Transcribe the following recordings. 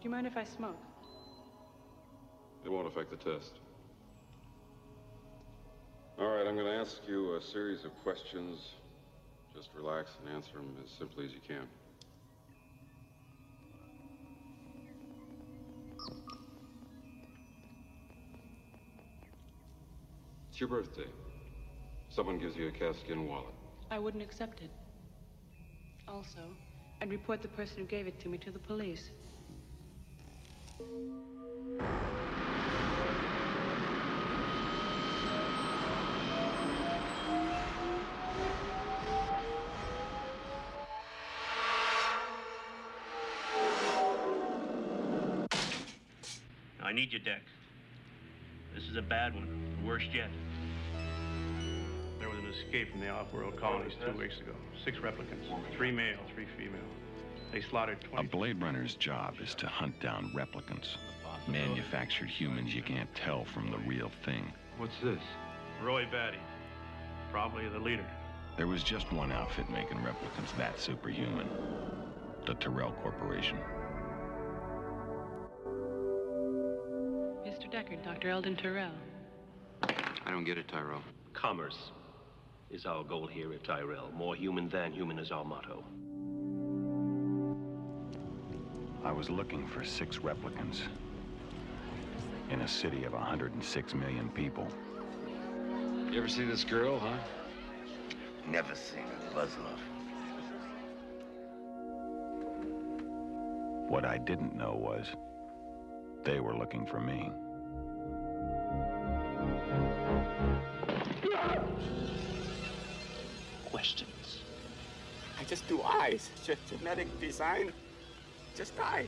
Do you mind if I smoke? It won't affect the test. All right, I'm going to ask you a series of questions. Just relax and answer them as simply as you can. It's your birthday. Someone gives you a calfskin wallet. I wouldn't accept it. Also, I'd report the person who gave it to me to the police. I need you, Deck. This is a bad one. Worse yet. There was an escape from the off-world colonies 2 weeks ago. 6 replicants, 3 male, 3 female. They slaughtered 20... A Blade Runner's job is to hunt down replicants. Manufactured humans you can't tell from the real thing. What's this? Roy Batty. Probably the leader. There was just one outfit making replicants that superhuman. The Tyrell Corporation. Mr. Deckard, Dr. Eldon Tyrell. I don't get it, Tyrell. Commerce is our goal here at Tyrell. More human than human is our motto. I was looking for 6 replicants in a city of 106 million people. You ever see this girl, huh? Never seen her, Leslov. What I didn't know was they were looking for me. Questions. I just do eyes. Genetic design. Just eyes.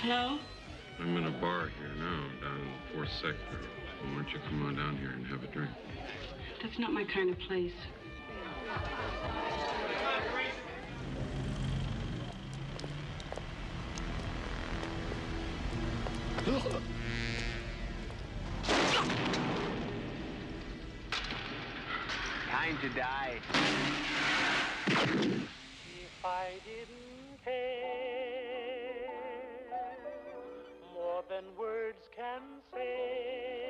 Hello? I'm in a bar here now, down in the 4th sector. Why don't you come on down here and have a drink? That's not my kind of place. Time to die. If I didn't care, more than words can say.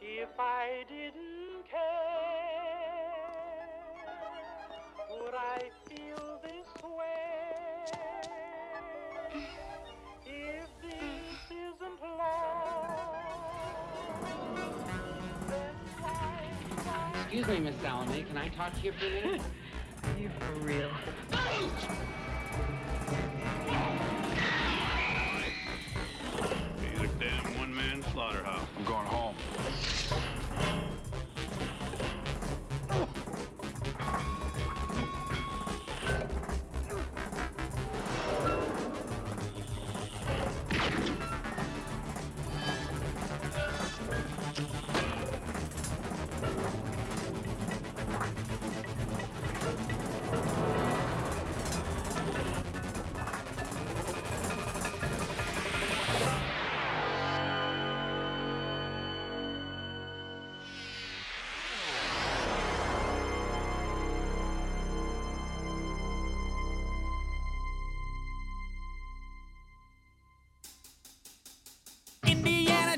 If I didn't care, would I feel this way? If this isn't love, then why? Excuse me, Miss Salome, can I talk to you for a minute? Are you for real? He's a damn one-man slaughterhouse. I'm going home.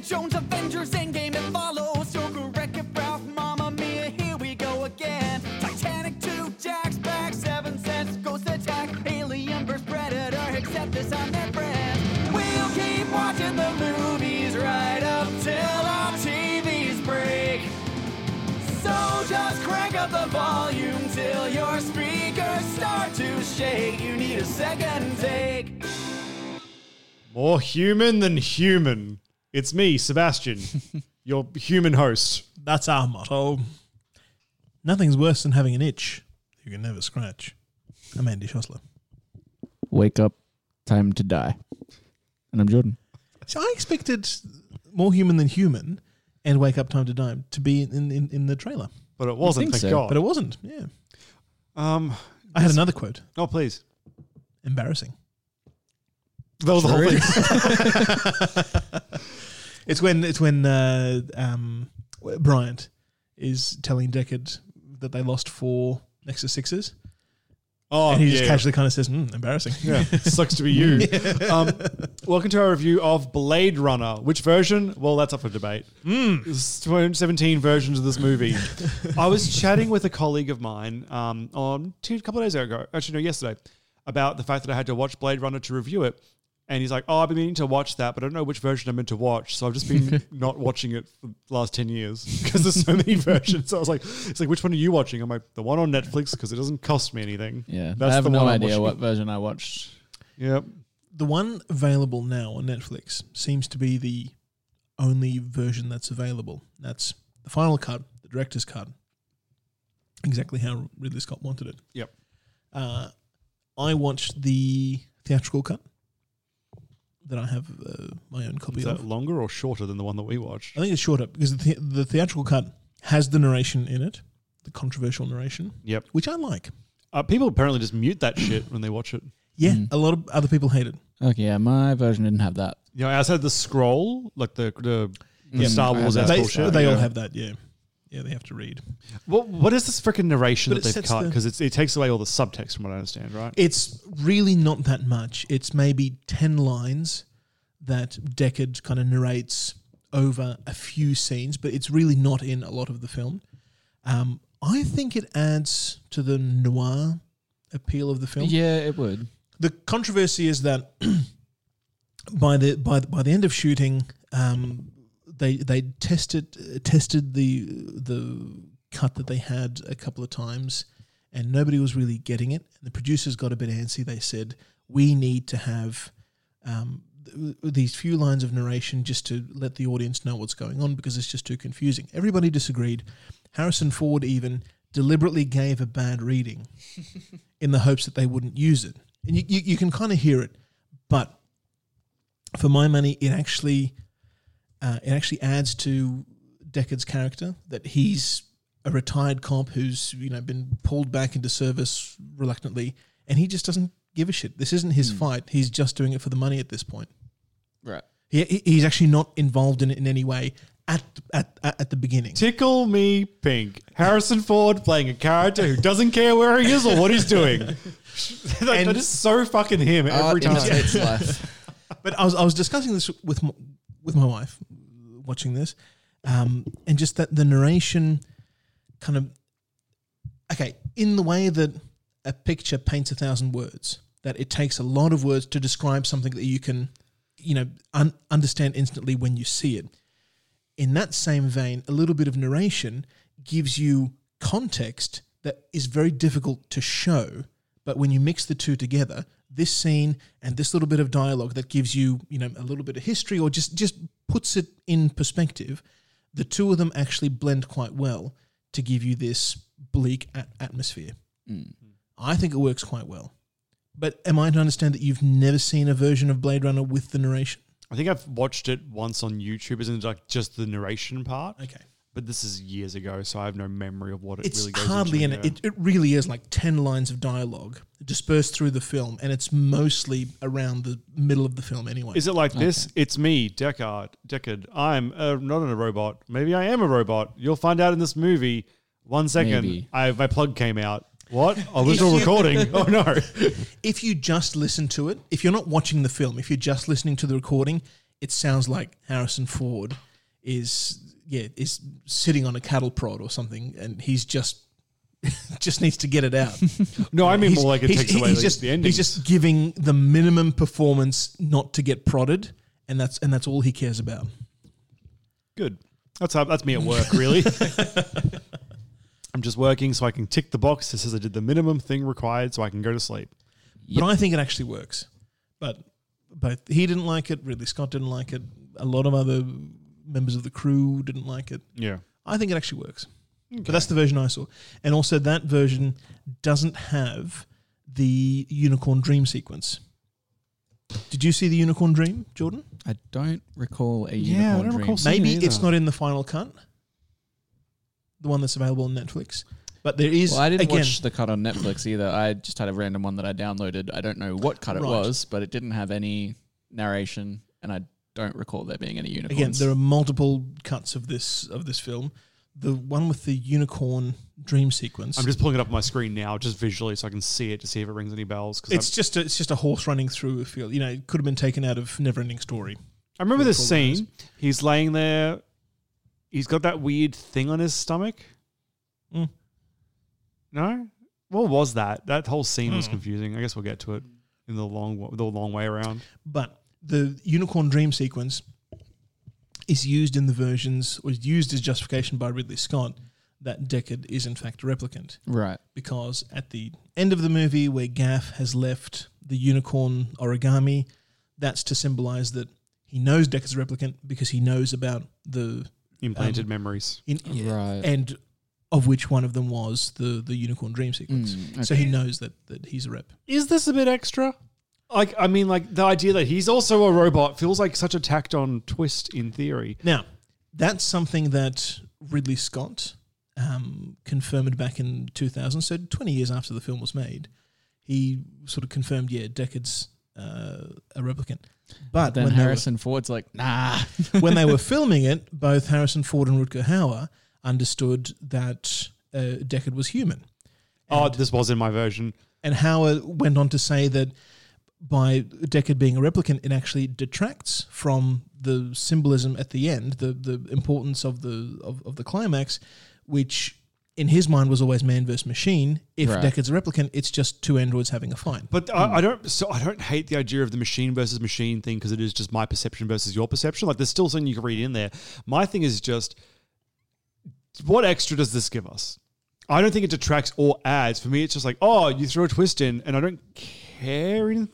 Jones Avengers Endgame, it follows. Joker, Wreck-It Ralph, Mamma Mia, here we go again. Titanic 2, Jack's back, 7 cents, Ghost Attack, Alien vs. Predator, except this I'm their friend. We'll keep watching the movies right up till our TVs break. So just crank up the volume till your speakers start to shake. You need a second take. More human than human. It's me, Sebastian, your human host. That's our motto. Nothing's worse than having an itch you can never scratch. I'm Andy Schossler. Wake up, time to die. And I'm Jordan. So I expected More Human Than Human and Wake Up, Time to Die to be in the trailer. But it wasn't, thank God. But it wasn't, yeah. I had another quote. Oh, please. Embarrassing. That was the whole thing. It's when Bryant is telling Deckard that they lost 4 Nexus 6s. Oh, and he just casually kind of says, embarrassing. Yeah, sucks to be you. Welcome to our review of Blade Runner. Which version? Well, that's up for debate. 17 versions of this movie. I was chatting with a colleague of mine a couple of days ago, actually no, yesterday, about the fact that I had to watch Blade Runner to review it. And he's like, I've been meaning to watch that, but I don't know which version I'm meant to watch. So I've just been not watching it for the last 10 years because there's so many versions. So I was like, it's like, which one are you watching? I'm like, the one on Netflix because it doesn't cost me anything. Yeah, that's I have no idea what version I watched. Yep. The one available now on Netflix seems to be the only version that's available. That's the final cut, the director's cut. Exactly how Ridley Scott wanted it. Yep. I watched the theatrical cut. That I have my own copy of. Is that longer or shorter than the one that we watched? I think it's shorter because the theatrical cut has the narration in it, the controversial narration. Yep, which I like. People apparently just mute that shit when they watch it. Yeah, a lot of other people hate it. Okay, yeah, my version didn't have that. Yeah, I said the scroll, like the Star Wars. They all have that. Yeah, yeah, they have to read. Well, what is this freaking narration that they've cut? Because it takes away all the subtext, from what I understand, right? It's really not that much. It's maybe 10 lines that Deckard kind of narrates over a few scenes, but it's really not in a lot of the film. I think it adds to the noir appeal of the film. Yeah, it would. The controversy is that by the end of shooting, they tested the cut that they had a couple of times, and nobody was really getting it. And the producers got a bit antsy. They said, "We need to have these few lines of narration just to let the audience know what's going on because it's just too confusing." Everybody disagreed. Harrison Ford even deliberately gave a bad reading in the hopes that they wouldn't use it. And you can kind of hear it, but for my money, it actually adds to Deckard's character that he's a retired cop who's been pulled back into service reluctantly, and he just doesn't give a shit. This isn't his fight. He's just doing it for the money at this point. Right. He's actually not involved in it in any way at the beginning. Tickle me pink. Harrison Ford playing a character who doesn't care where he is or what he's doing. That is so fucking him every time. Imitates life. But I was discussing this with my wife watching this, and just that the narration kind of, in the way that a picture paints 1,000 words, that it takes a lot of words to describe something that you can, understand instantly when you see it. In that same vein, a little bit of narration gives you context that is very difficult to show, but when you mix the two together, this scene and this little bit of dialogue that gives you, a little bit of history or just puts it in perspective, the two of them actually blend quite well to give you this bleak atmosphere. Mm. I think it works quite well. But am I to understand that you've never seen a version of Blade Runner with the narration? I think I've watched it once on YouTube, isn't it, like just the narration part? Okay. But this is years ago, so I have no memory of what it really goes into. It's hardly in it. It really is like 10 lines of dialogue dispersed through the film, and it's mostly around the middle of the film anyway. Is it like this? It's me, Deckard. I'm not a robot. Maybe I am a robot. You'll find out in this movie. 1 second. My plug came out. What? I was still recording. Oh, no. If you just listen to it, if you're not watching the film, if you're just listening to the recording, it sounds like Harrison Ford is sitting on a cattle prod or something, and he's just needs to get it out. No, I mean more like it takes away the ending. He's just giving the minimum performance not to get prodded, and that's all he cares about. Good. That's me at work, really. I'm just working so I can tick the box that says I did the minimum thing required so I can go to sleep. Yep. But I think it actually works. But both he didn't like it, Ridley Scott didn't like it, a lot of other members of the crew didn't like it. Yeah. I think it actually works. Okay. But that's the version I saw. And also that version doesn't have the unicorn dream sequence. Did you see the unicorn dream, Jordan? I don't recall a unicorn dream. I don't recall seeing it either. Maybe it's not in the final cut, the one that's available on Netflix. But there is. Well, I didn't watch the cut on Netflix either. I just had a random one that I downloaded. I don't know what cut it was, but it didn't have any narration, and I don't recall there being any unicorns. Again, there are multiple cuts of this film. The one with the unicorn dream sequence. I'm just pulling it up on my screen now, just visually, so I can see it to see if it rings any bells. It's just a horse running through a field. You know, it could have been taken out of Neverending Story. I remember this scene. He's laying there. He's got that weird thing on his stomach. Mm. No, what was that? That whole scene was confusing. I guess we'll get to it in the long way around. But the unicorn dream sequence is used in the versions, or is used as justification by Ridley Scott, that Deckard is in fact a replicant. Right. Because at the end of the movie where Gaff has left the unicorn origami, that's to symbolize that he knows Deckard's a replicant because he knows about the implanted memories. Right. And of which one of them was the unicorn dream sequence. Okay. So he knows that he's a rep. Is this a bit extra? Like, I mean, like the idea that he's also a robot feels like such a tacked-on twist in theory. Now, that's something that Ridley Scott confirmed back in 2000, so 20 years after the film was made. He sort of confirmed, Deckard's a replicant. But then Harrison Ford's like, nah. When they were filming it, both Harrison Ford and Rutger Hauer understood that Deckard was human. This was in my version. And Hauer went on to say that by Deckard being a replicant, it actually detracts from the symbolism at the end, the importance of the climax, which in his mind was always man versus machine. If Deckard's a replicant, it's just two androids having a fight. But I don't hate the idea of the machine versus machine thing because it is just my perception versus your perception. Like, there's still something you can read in there. My thing is just, what extra does this give us? I don't think it detracts or adds. For me, it's just like, you threw a twist in, and I don't care.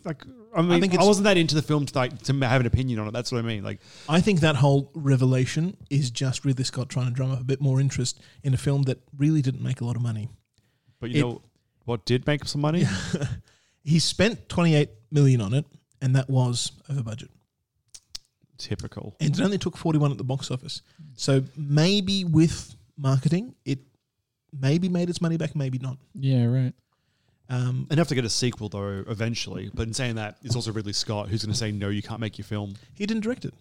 Like, I mean, I wasn't that into the film to have an opinion on it. That's what I mean. Like, I think that whole revelation is just Ridley Scott trying to drum up a bit more interest in a film that really didn't make a lot of money. But you know what did make some money? He spent $28 million on it, and that was over budget. Typical. And it only took 41 at the box office. So maybe with marketing, it maybe made its money back, maybe not. Yeah, right. Enough to get a sequel, though, eventually. But in saying that, it's also Ridley Scott who's going to say, no, you can't make your film. He didn't direct it.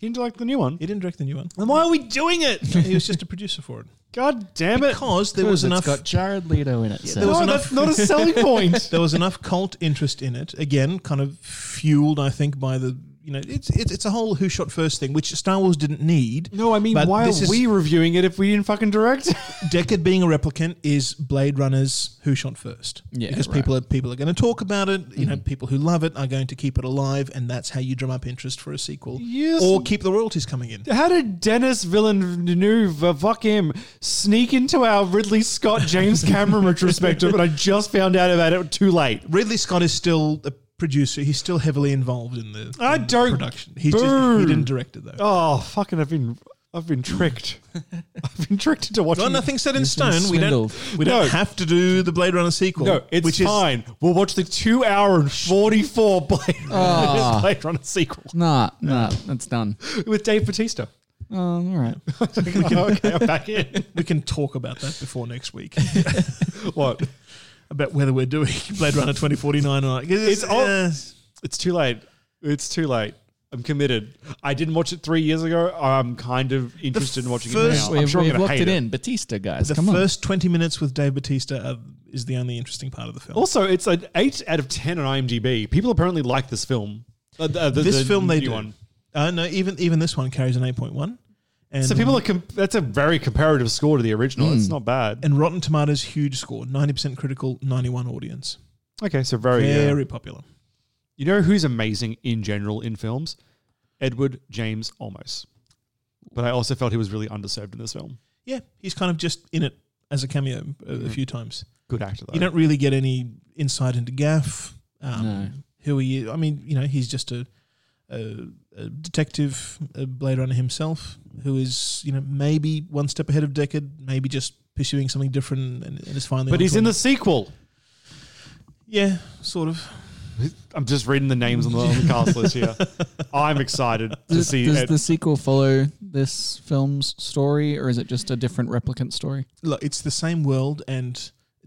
He didn't direct the new one. Then why are we doing it? He was just a producer for it. God damn it. Because there was enough... It's got Jared Leto in it. Yeah, that's not a selling point. There was enough cult interest in it. Again, kind of fueled, I think, by the... You know, it's a whole who shot first thing, which Star Wars didn't need. No, I mean, why are we reviewing it if we didn't fucking direct? Deckard being a replicant is Blade Runner's who shot first. Yeah, because people are going to talk about it. You know, people who love it are going to keep it alive, and that's how you drum up interest for a sequel. Yes. Or keep the royalties coming in. How did Dennis Villeneuve, fuck him, sneak into our Ridley Scott James Cameron retrospective? But I just found out about it too late. Ridley Scott is still a producer, he's still heavily involved in the production. He didn't direct it though. Oh, fucking! I've been tricked. I've been tricked into watching. Well, nothing's set in stone. We don't have to do the Blade Runner sequel. No, it's fine. We'll watch the 2-hour and 44 Blade Runner sequel. Nah, that's done with Dave Bautista. Oh, all right. Okay, I'm back in. We can talk about that before next week. What? About whether we're doing Blade Runner 2049 or not. It's too late. It's too late. I'm committed. I didn't watch it 3 years ago. I'm kind of interested in watching it now. I'm sure I'm going to hate it. Bautista, guys. The first 20 minutes with Dave Bautista is the only interesting part of the film. Also, it's an 8 out of 10 on IMDb. People apparently like this film. This film they do. No, even this one carries an 8.1. And so people are that's a very comparative score to the original. It's not bad. And Rotten Tomatoes, huge score, 90% critical, 91 audience. Okay, so very popular. You know who's amazing in general in films? Edward James Olmos. But I also felt he was really underserved in this film. Yeah, he's kind of just in it as a cameo a few times. Good actor though. You don't really get any insight into Gaff. No. Who he is. I mean, you know, he's just a detective Blade Runner himself, who is, you know, maybe one step ahead of Deckard, maybe just pursuing something different, and is finally. But he's in the sequel. Yeah, sort of. I'm just reading the names on the cast list here. I'm excited to see. Does the sequel follow this film's story, or is it just a different replicant story? Look, it's the same world, and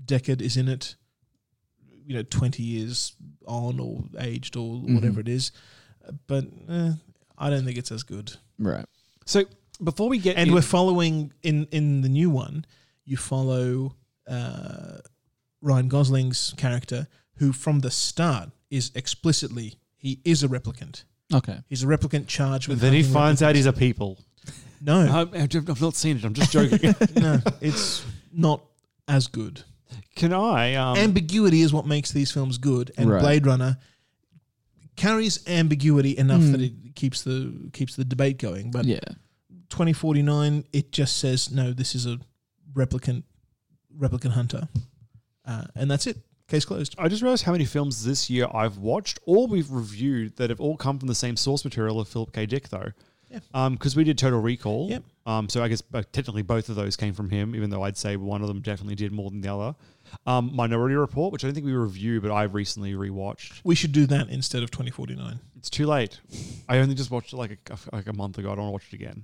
Deckard is in it. You know, 20 years on, or aged, or whatever it is. But I don't think it's as good. Right. So before we get... And we're following, in the new one, you follow Ryan Gosling's character, who from the start is explicitly, he is a replicant. Okay. He's a replicant charged with... But then he finds out he's a people. No. I've not seen it. I'm just joking. No, it's not as good. Can I... ambiguity is what makes these films good, and right. Blade Runner... carries ambiguity enough that it keeps the debate going. But 2049, it just says, no, this is a replicant hunter. And that's it. Case closed. I just realized how many films this year I've watched or we've reviewed that have all come from the same source material of Philip K. Dick, though. Yeah. Because we did Total Recall. Yep. So I guess technically both of those came from him, even though I'd say one of them definitely did more than the other. Minority Report, which I don't think we review, but I've recently rewatched. We should do that instead of 2049. It's too late. I only just watched it like a month ago. I don't want to watch it again.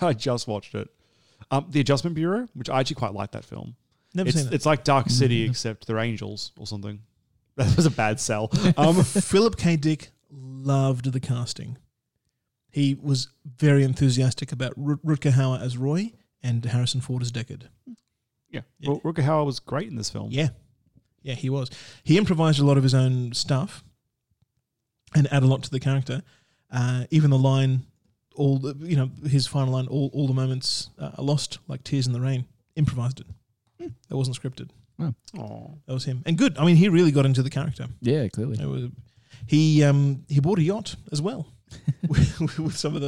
I just watched it. The Adjustment Bureau, which I actually quite like that film. Never seen it. It's like Dark City, except they're angels or something. That was a bad sell. Philip K. Dick loved the casting. He was very enthusiastic about Rutger Hauer as Roy and Harrison Ford as Deckard. Yeah. Rutger Hauer was great in this film. Yeah, he was. He improvised a lot of his own stuff and added a lot to the character. Even the line, his final line, all the moments are lost, like tears in the rain. Improvised it. That wasn't scripted. Oh, that was him. And good. I mean, he really got into the character. Yeah, clearly. It was, he bought a yacht as well with some of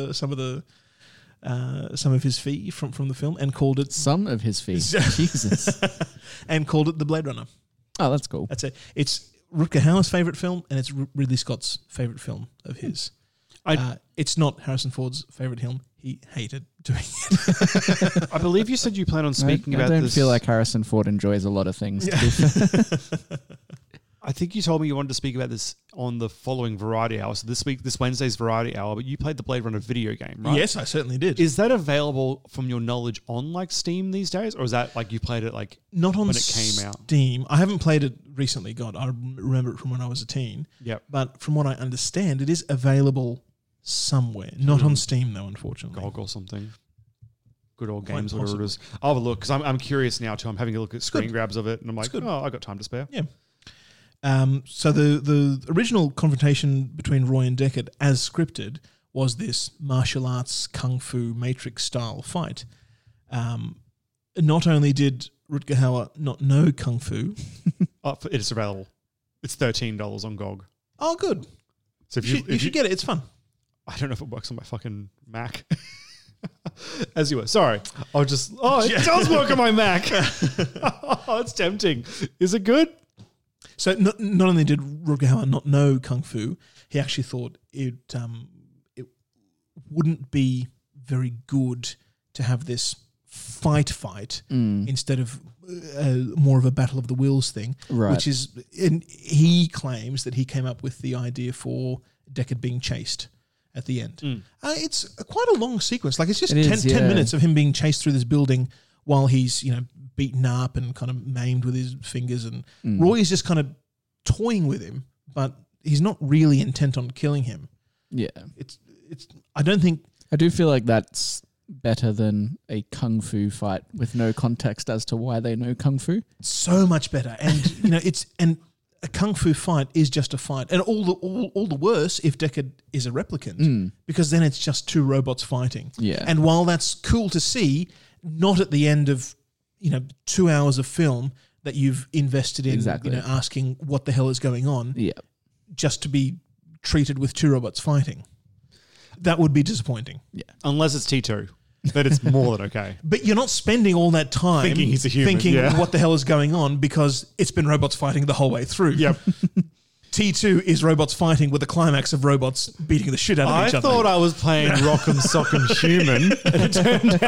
his fee from the film, and called it... Some of his fee? Jesus. And called it The Blade Runner. Oh, that's cool. That's it. It's Rutger Hauer's favourite film, and it's Ridley Scott's favourite film of his. It's not Harrison Ford's favourite film. He hated doing it. I believe you said you plan on speaking about this. I don't feel like Harrison Ford enjoys a lot of things. Yeah. I think you told me you wanted to speak about this on the following Variety Hour. So this Wednesday's Variety Hour, but you played the Blade Runner video game, right? Yes, I certainly did. Is that available from your knowledge on Steam these days? Or is that you played it not on when it came out? Steam. I haven't played it recently. God, I remember it from when I was a teen. Yep. But from what I understand, it is available somewhere. Not on Steam, though, unfortunately. GOG or something. Good old games, whatever it is. I'll have a look, because I'm curious now too. I'm having a look at screen grabs of it, and I'm like, oh, I got time to spare. Yeah. So the original confrontation between Roy and Deckard, as scripted, was this martial arts, kung fu, Matrix-style fight. Not only did Rutger Hauer not know kung fu... It's available. It's $13 on GOG. Oh, good. So if you should get it. It's fun. I don't know if it works on my fucking Mac. As you were. Sorry. I'll just... Oh, it does work on my Mac. Oh, it's tempting. Is it good? So not only did Rutger Hauer not know kung fu, he actually thought it wouldn't be very good to have this fight instead of more of a battle of the wills thing, right. Which is, and he claims that he came up with the idea for Deckard being chased at the end. It's quite a long sequence. It's just 10 minutes of him being chased through this building while he's, beaten up and kind of maimed with his fingers. And Roy is just kind of toying with him, but he's not really intent on killing him. Yeah. It's. I don't think... I do feel like that's better than a kung fu fight with no context as to why they know kung fu. So much better. And, and a kung fu fight is just a fight. And all the worse if Deckard is a replicant, because then it's just two robots fighting. Yeah. And while that's cool to see, not at the end of... 2 hours of film that you've invested in, asking what the hell is going on, just to be treated with two robots fighting. That would be disappointing. Yeah. Unless it's T2, then it's more than okay. But you're not spending all that time thinking he's a human, what the hell is going on, because it's been robots fighting the whole way through. Yep. T2 is robots fighting with the climax of robots beating the shit out of each other. I thought I was playing Rock'em Sock'em Human, and it turned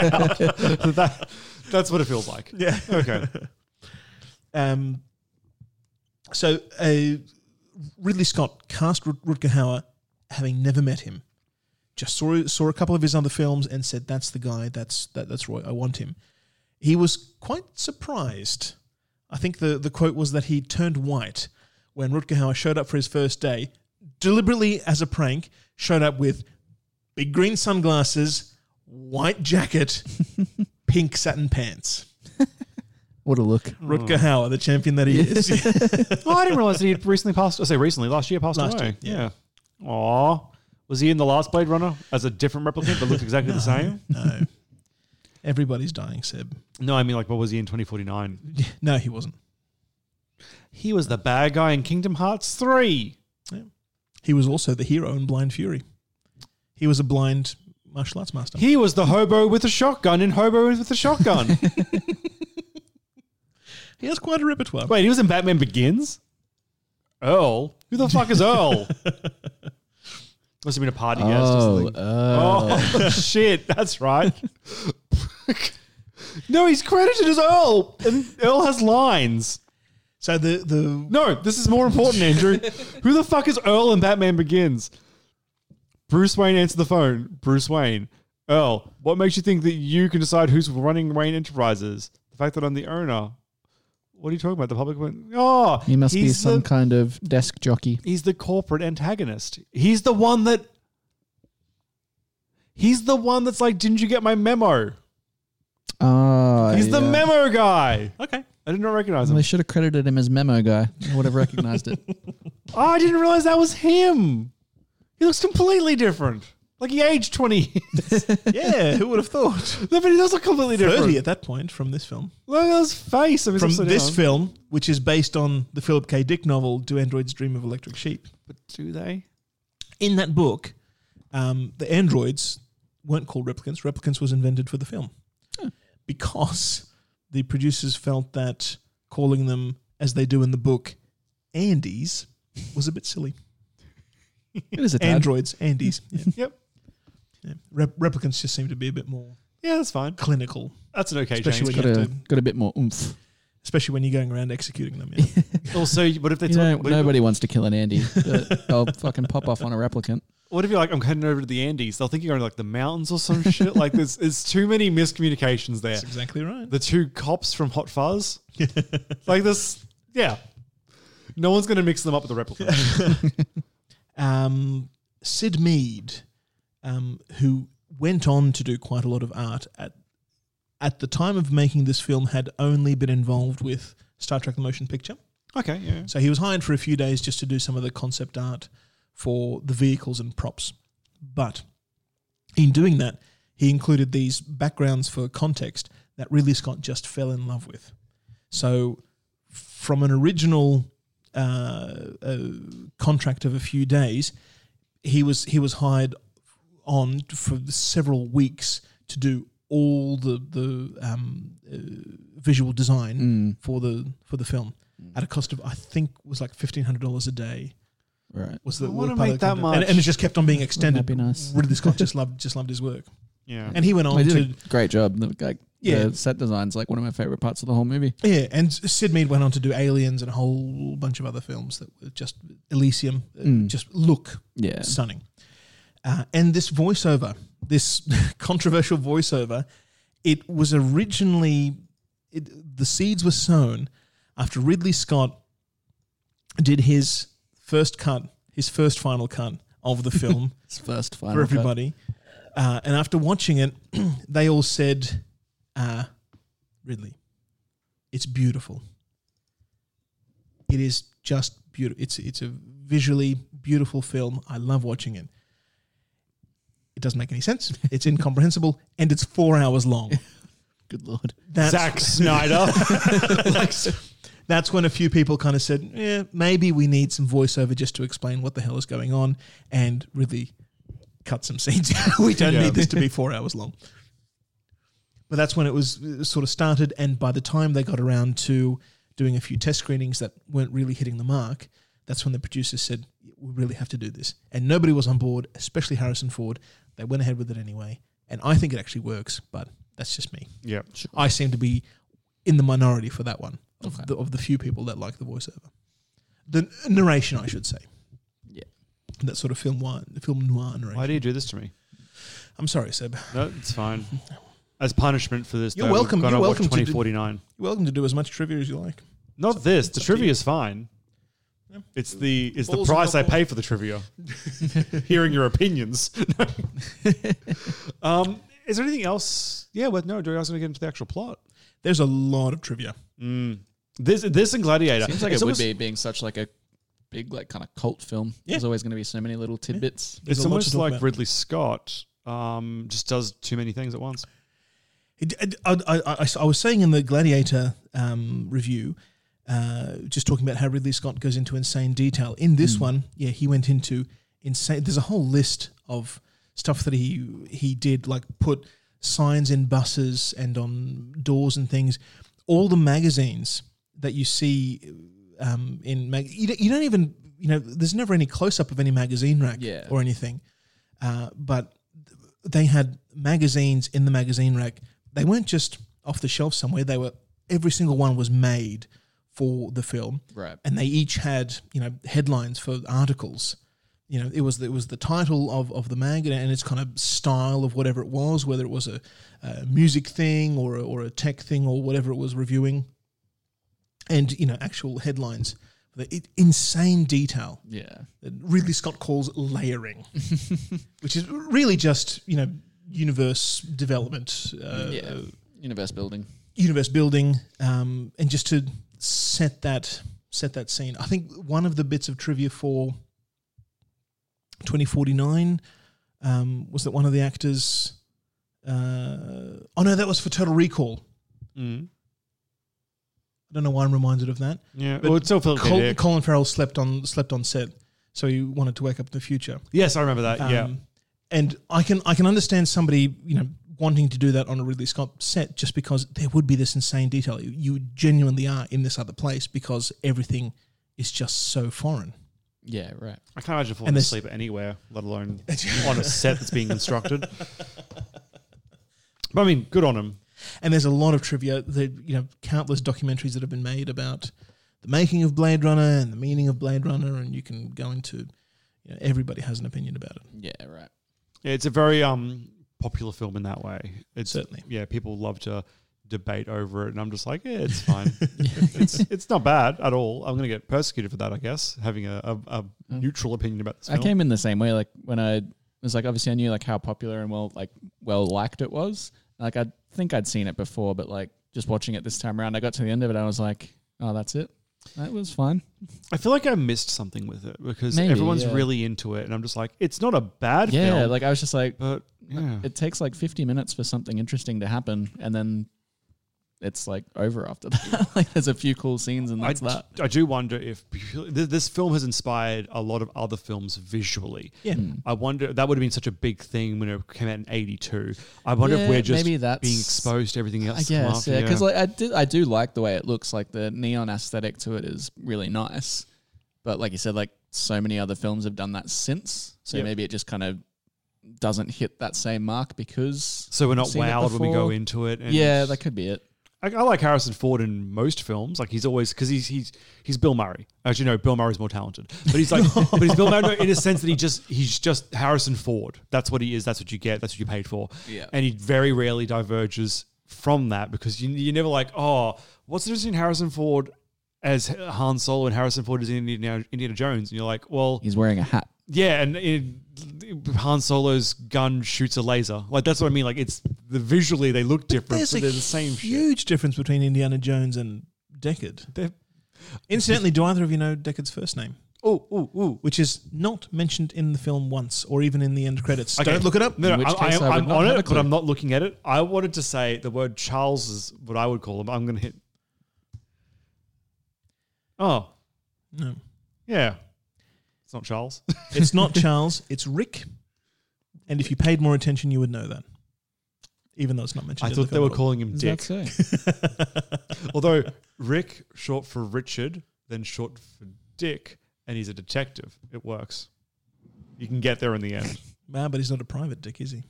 out that's what it feels like. Yeah. Okay. So Ridley Scott cast Rutger Hauer, having never met him. Just saw a couple of his other films and said, that's the guy, that's Roy, I want him. He was quite surprised. I think the quote was that he turned white when Rutger Hauer showed up for his first day, deliberately as a prank, showed up with big green sunglasses, white jacket, pink satin pants. What a look. Rutger Hauer, the champion that he is. I didn't realize that he had last year passed away. Yeah. Aww. Was he in the last Blade Runner as a different replicant that looked exactly the same? No. Everybody's dying, Seb. No, I mean, like, what was he in 2049? No, he wasn't. He was the bad guy in Kingdom Hearts 3. Yeah. He was also the hero in Blind Fury. He was a blind martial arts master. He was the hobo with a shotgun in Hobo with a Shotgun. He has quite a repertoire. Wait, he was in Batman Begins? Earl? Who the fuck is Earl? Must have been a party guest. Oh, shit. That's right. No, he's credited as Earl. And Earl has lines. So No, this is more important, Andrew. Who the fuck is Earl in Batman Begins? Bruce Wayne answered the phone. Bruce Wayne. Earl, what makes you think that you can decide who's running Wayne Enterprises? The fact that I'm the owner. What are you talking about? The public went, he must be some kind of desk jockey. He's the corporate antagonist. He's the one that's like, didn't you get my memo? He's the memo guy. Okay. I did not recognize him. They should have credited him as memo guy. I would have recognized it. I didn't realize that was him. He looks completely different. Like he aged 20 years. Yeah, who would have thought? No, but he does look completely different. 30 at that point from this film. Look at his face. From this film, which is based on the Philip K. Dick novel, Do Androids Dream of Electric Sheep? But do they? In that book, the androids weren't called replicants. Replicants was invented for the film. Huh. Because the producers felt that calling them, as they do in the book, Andes, was a bit silly. It is a dad. Androids, Andes. Yeah. Yep. Yeah. Replicants just seem to be a bit more. Yeah, that's fine. Clinical. That's an okay change. Got a bit more oomph. Especially when you're going around executing them. Yeah. Also, what if they talk? Nobody wants to kill an Andy. They'll fucking pop off on a replicant. What if you're like, I'm heading over to the Andes? They'll think you're going to like the mountains or some shit. Like there's too many miscommunications there. That's exactly right. The two cops from Hot Fuzz. Like this. Yeah. No one's going to mix them up with the replicant. Sid Mead, who went on to do quite a lot of art at the time of making this film, had only been involved with Star Trek The Motion Picture. Okay, yeah. So he was hired for a few days just to do some of the concept art for the vehicles and props. But in doing that, he included these backgrounds for context that Ridley Scott just fell in love with. So from an original a contract of a few days, he was hired on for several weeks to do all the visual design for the film at a cost of, I think, was like $1,500 a day. Right. Was the want to make that much, and it just kept on being extended. That'd be nice. Ridley Scott just loved his work. Yeah, and he went on to a great job. The set design's like one of my favourite parts of the whole movie. Yeah, and Sid Mead went on to do Aliens and a whole bunch of other films that were just Elysium, just look stunning. And this voiceover, this controversial voiceover, it was originally... the seeds were sown after Ridley Scott did his first cut, his first final cut of the film. His first final cut. For everybody. And after watching it, they all said... Ridley, it's beautiful. It is just beautiful. It's a visually beautiful film. I love watching it. It doesn't make any sense. It's incomprehensible, and it's 4 hours long. Good Lord. Zack Snyder. That's when a few people kind of said, yeah, maybe we need some voiceover just to explain what the hell is going on, and Ridley cut some scenes. We don't need this to be 4 hours long. But that's when it was sort of started, and by the time they got around to doing a few test screenings that weren't really hitting the mark, That's when the producers said, we really have to do this. And nobody was on board, especially Harrison Ford. They went ahead with it anyway. And I think it actually works, but that's just me. Yeah, sure. I seem to be in the minority for that one, of the few people that like the voiceover. The narration, I should say. Yeah. That sort of film noir narration. Why do you do this to me? I'm sorry, Seb. No, it's fine. As punishment for this, you're welcome to watch 2049. You're welcome to do as much trivia as you like. Not this. The trivia is fine. Yeah. It's the price I pay for the trivia. Hearing your opinions. Is there anything else? Yeah, well, no. Do you guys want to get into the actual plot? There's a lot of trivia. This and Gladiator. Seems like it would be, being such like a big like kind of cult film. Yeah. There's always going to be so many little tidbits. Yeah. It's almost like about. Ridley Scott just does too many things at once. I was saying in the Gladiator review, just talking about how Ridley Scott goes into insane detail. In this one, yeah, he went into insane. There's a whole list of stuff that he did, like put signs in buses and on doors and things. All the magazines that you see you don't even, there's never any close-up of any magazine rack or anything. But they had magazines in the magazine rack. They weren't just off the shelf somewhere. They were, every single one was made for the film, right? And they each had, headlines for articles. It was the title of the mag and its kind of style of whatever it was, whether it was a music thing or a tech thing or whatever it was reviewing, and actual headlines. Insane detail. Yeah, that Ridley Scott calls layering, which is really just universe development. Universe building. And just to set that scene. I think one of the bits of trivia for 2049 was that one of the actors that was for Total Recall. I don't know why I'm reminded of that. Yeah, but it's still Philip K. Dick. Colin Farrell slept on set, so he wanted to wake up in the future. Yes, I remember that. Yeah, and I can understand somebody wanting to do that on a Ridley Scott set, just because there would be this insane detail. You genuinely are in this other place because everything is just so foreign. Yeah, right. I can't imagine falling asleep anywhere, let alone on a set that's being constructed. But I mean, good on him. And there's a lot of trivia. There, countless documentaries that have been made about the making of Blade Runner and the meaning of Blade Runner, and you can go into, everybody has an opinion about it. Yeah, right. Yeah, it's a very popular film in that way. It's certainly. Yeah, people love to debate over it, and I'm just like, yeah, it's fine. It's not bad at all. I'm going to get persecuted for that, I guess, having a neutral opinion about this film. I came in the same way. Like when I was like, obviously I knew like how popular and well liked it was. Like I think I'd seen it before, but like just watching it this time around, I got to the end of it. I was like, oh, that's it. That was fine. I feel like I missed something with it because everyone's really into it, and I'm just like, it's not a bad film. Yeah, like I was just like, but it takes like 50 minutes for something interesting to happen, and then it's like over after that. Like there's a few cool scenes, and that's that. I do wonder if this film has inspired a lot of other films visually. Yeah, I wonder, that would have been such a big thing when it came out in '82. I wonder if we're just being exposed to everything else. I guess, yeah, because I do like the way it looks. Like the neon aesthetic to it is really nice, but like you said, like so many other films have done that since. So maybe it just kind of doesn't hit that same mark because so we're not wowed when we go into it. And yeah, that could be it. I like Harrison Ford in most films. Like he's always, because he's Bill Murray. Actually, no, Bill Murray's more talented, but he's Bill Murray in a sense that he's just Harrison Ford. That's what he is. That's what you get. That's what you paid for. Yeah. And he very rarely diverges from that because you're never like, oh, what's the difference between Harrison Ford as Han Solo and Harrison Ford as Indiana Jones? And you're like, well, he's wearing a hat. Yeah, and Han Solo's gun shoots a laser. Like that's what I mean. Like it's visually they look different, but they're the same shit. Huge difference between Indiana Jones and Deckard. Incidentally, do either of you know Deckard's first name? Ooh. Which is not mentioned in the film once, or even in the end credits. Okay. Don't look it up. No, I'm on it, but I'm not looking at it. I wanted to say the word Charles is what I would call him. I'm going to hit. Oh, no. Yeah. It's not Charles. It's not Charles. It's Rick. And if you paid more attention, you would know that. Even though it's not mentioned. I thought they were calling him Dick. Although Rick, short for Richard, then short for Dick, and he's a detective. It works. You can get there in the end. Man, but he's not a private dick, is he?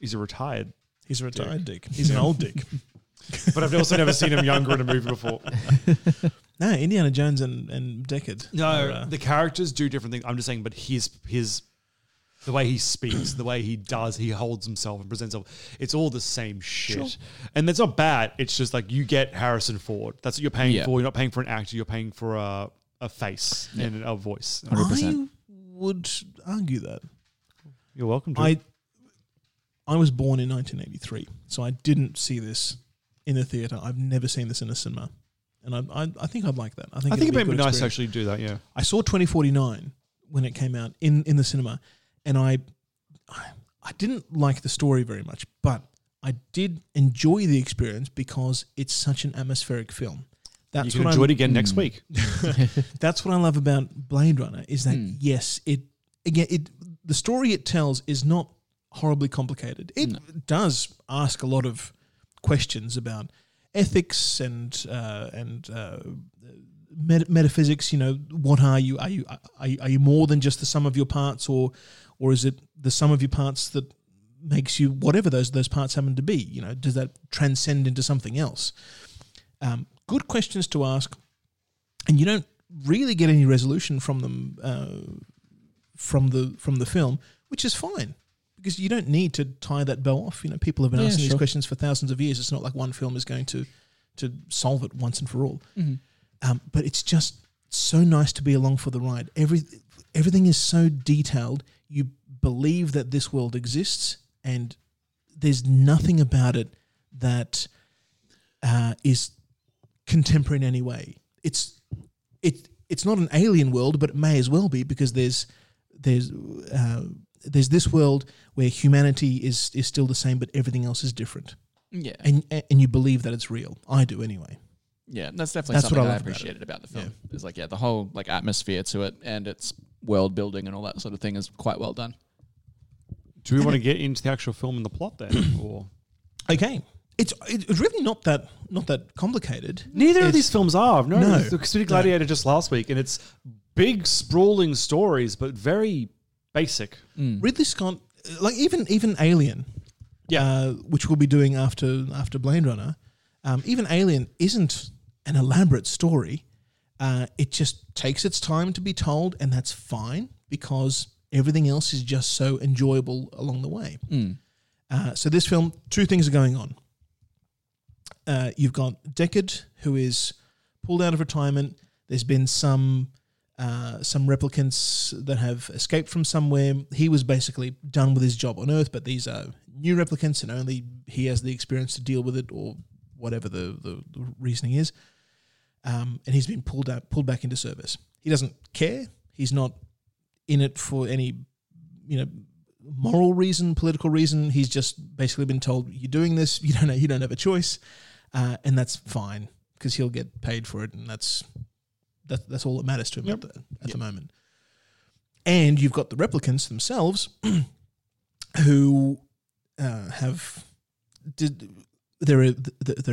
He's a retired. He's a retired dick. He's an old dick. But I've also never seen him younger in a movie before. No, Indiana Jones and Deckard. No, the characters do different things. I'm just saying, but his the way he speaks, the way he does, he holds himself and presents himself, it's all the same shit. Sure. And that's not bad. It's just like you get Harrison Ford. That's what you're paying for. You're not paying for an actor. You're paying for a face and a voice. 100%. I would argue that. You're welcome to it. I was born in 1983, so I didn't see this in a theatre. I've never seen this in a cinema. And I think I'd like that. I think it'd be nice to actually do that, yeah. I saw 2049 when it came out in the cinema, and I didn't like the story very much, but I did enjoy the experience because it's such an atmospheric film. That's you can enjoy it again next week. That's what I love about Blade Runner is that, yes, the story it tells is not horribly complicated. It does ask a lot of questions about ethics and metaphysics. You know, what are you? Are you more than just the sum of your parts, or is it the sum of your parts that makes you whatever those parts happen to be? You know, does that transcend into something else? Good questions to ask, and you don't really get any resolution from them from the film, which is fine. Because you don't need to tie that bow off. You know, people have been asking these questions for thousands of years. It's not like one film is going to solve it once and for all. Mm-hmm. But it's just so nice to be along for the ride. Everything is so detailed. You believe that this world exists, and there's nothing about it that is contemporary in any way. It's not an alien world, but it may as well be because there's this world where humanity is still the same, but everything else is different. Yeah, and you believe that it's real. I do anyway. Yeah, and that's something I appreciated about the film. Yeah. It's like the whole atmosphere to it, and its world building and all that sort of thing is quite well done. Do we want to get into the actual film and the plot then? Or okay, it's really not that complicated. Neither of these films are. No, because we did Gladiator just last week, and it's big sprawling stories, but very basic. Ridley Scott, even Alien, which we'll be doing after Blade Runner, even Alien isn't an elaborate story. It just takes its time to be told, and that's fine because everything else is just so enjoyable along the way. So this film, two things are going on. You've got Deckard, who is pulled out of retirement. There's been some replicants that have escaped from somewhere. He was basically done with his job on Earth, but these are new replicants and only he has the experience to deal with it or whatever the reasoning is. And he's been pulled back into service. He doesn't care. He's not in it for any moral reason, political reason. He's just basically been told, you're doing this, you don't have a choice. And that's fine because he'll get paid for it, and that's all that matters to him at the moment. And you've got the replicants themselves who they're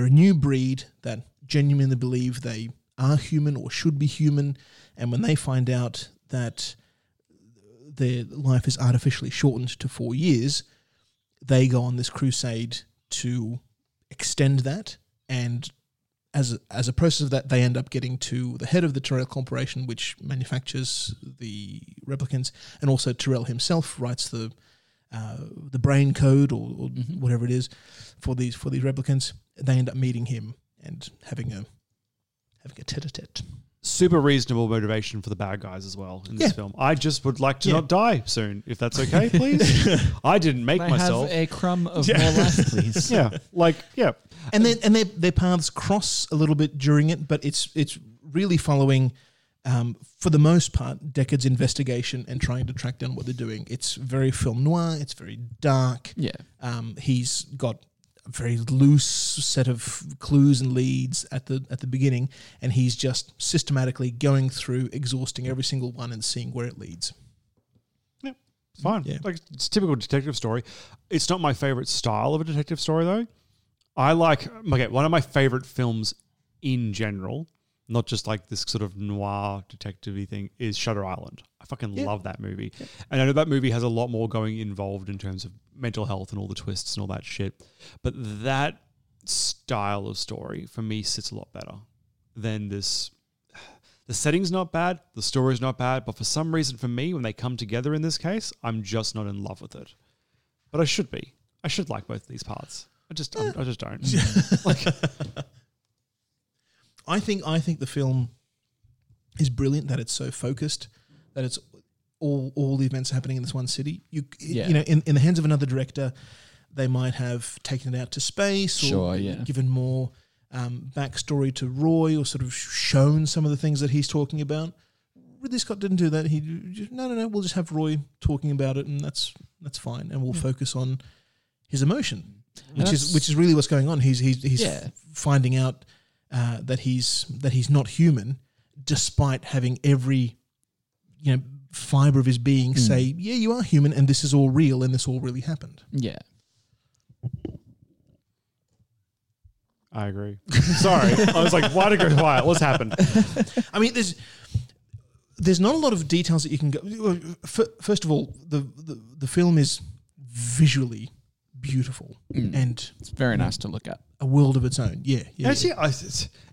a new breed that genuinely believe they are human or should be human, and when they find out that their life is artificially shortened to 4 years, they go on this crusade to extend that, and as a process of that, they end up getting to the head of the Tyrell Corporation, which manufactures the replicants, and also Tyrell himself writes the brain code or whatever it is for these replicants. They end up meeting him and having a tête-à-tête. Super reasonable motivation for the bad guys as well in this film. I just would like to not die soon, if that's okay, please. I didn't make myself. Have a crumb of more life, please. And their paths cross a little bit during it, but it's really following, for the most part, Deckard's investigation and trying to track down what they're doing. It's very film noir. It's very dark. Yeah. He's got a very loose set of clues and leads at the beginning, and he's just systematically going through, exhausting every single one and seeing where it leads. Yeah, it's fine. Yeah. It's a typical detective story. It's not my favorite style of a detective story, though. I like one of my favorite films in general not just like this sort of noir detective-y thing, is Shutter Island. I fucking love that movie. Yeah. And I know that movie has a lot more going involved in terms of mental health and all the twists and all that shit. But that style of story for me sits a lot better than this. The setting's not bad, the story's not bad, but for some reason for me, when they come together in this case, I'm just not in love with it. But I should be. I should like both of these parts. I just don't. I think the film is brilliant that it's so focused, that it's all the events happening in this one city. You know, in the hands of another director, they might have taken it out to space or given more backstory to Roy, or sort of shown some of the things that he's talking about. Ridley Scott didn't do that. He just, no, we'll just have Roy talking about it, and that's fine, and we'll focus on his emotion, which is really what's going on. He's finding out that he's not human, despite having every fibre of his being say, yeah, you are human, and this is all real, and this all really happened. Yeah. I agree. Sorry. I was like, why did it go quiet? What's happened? I mean, there's not a lot of details that you can go. First of all, the film is visually beautiful. And it's very nice to look at. A world of its own. Yeah. Actually,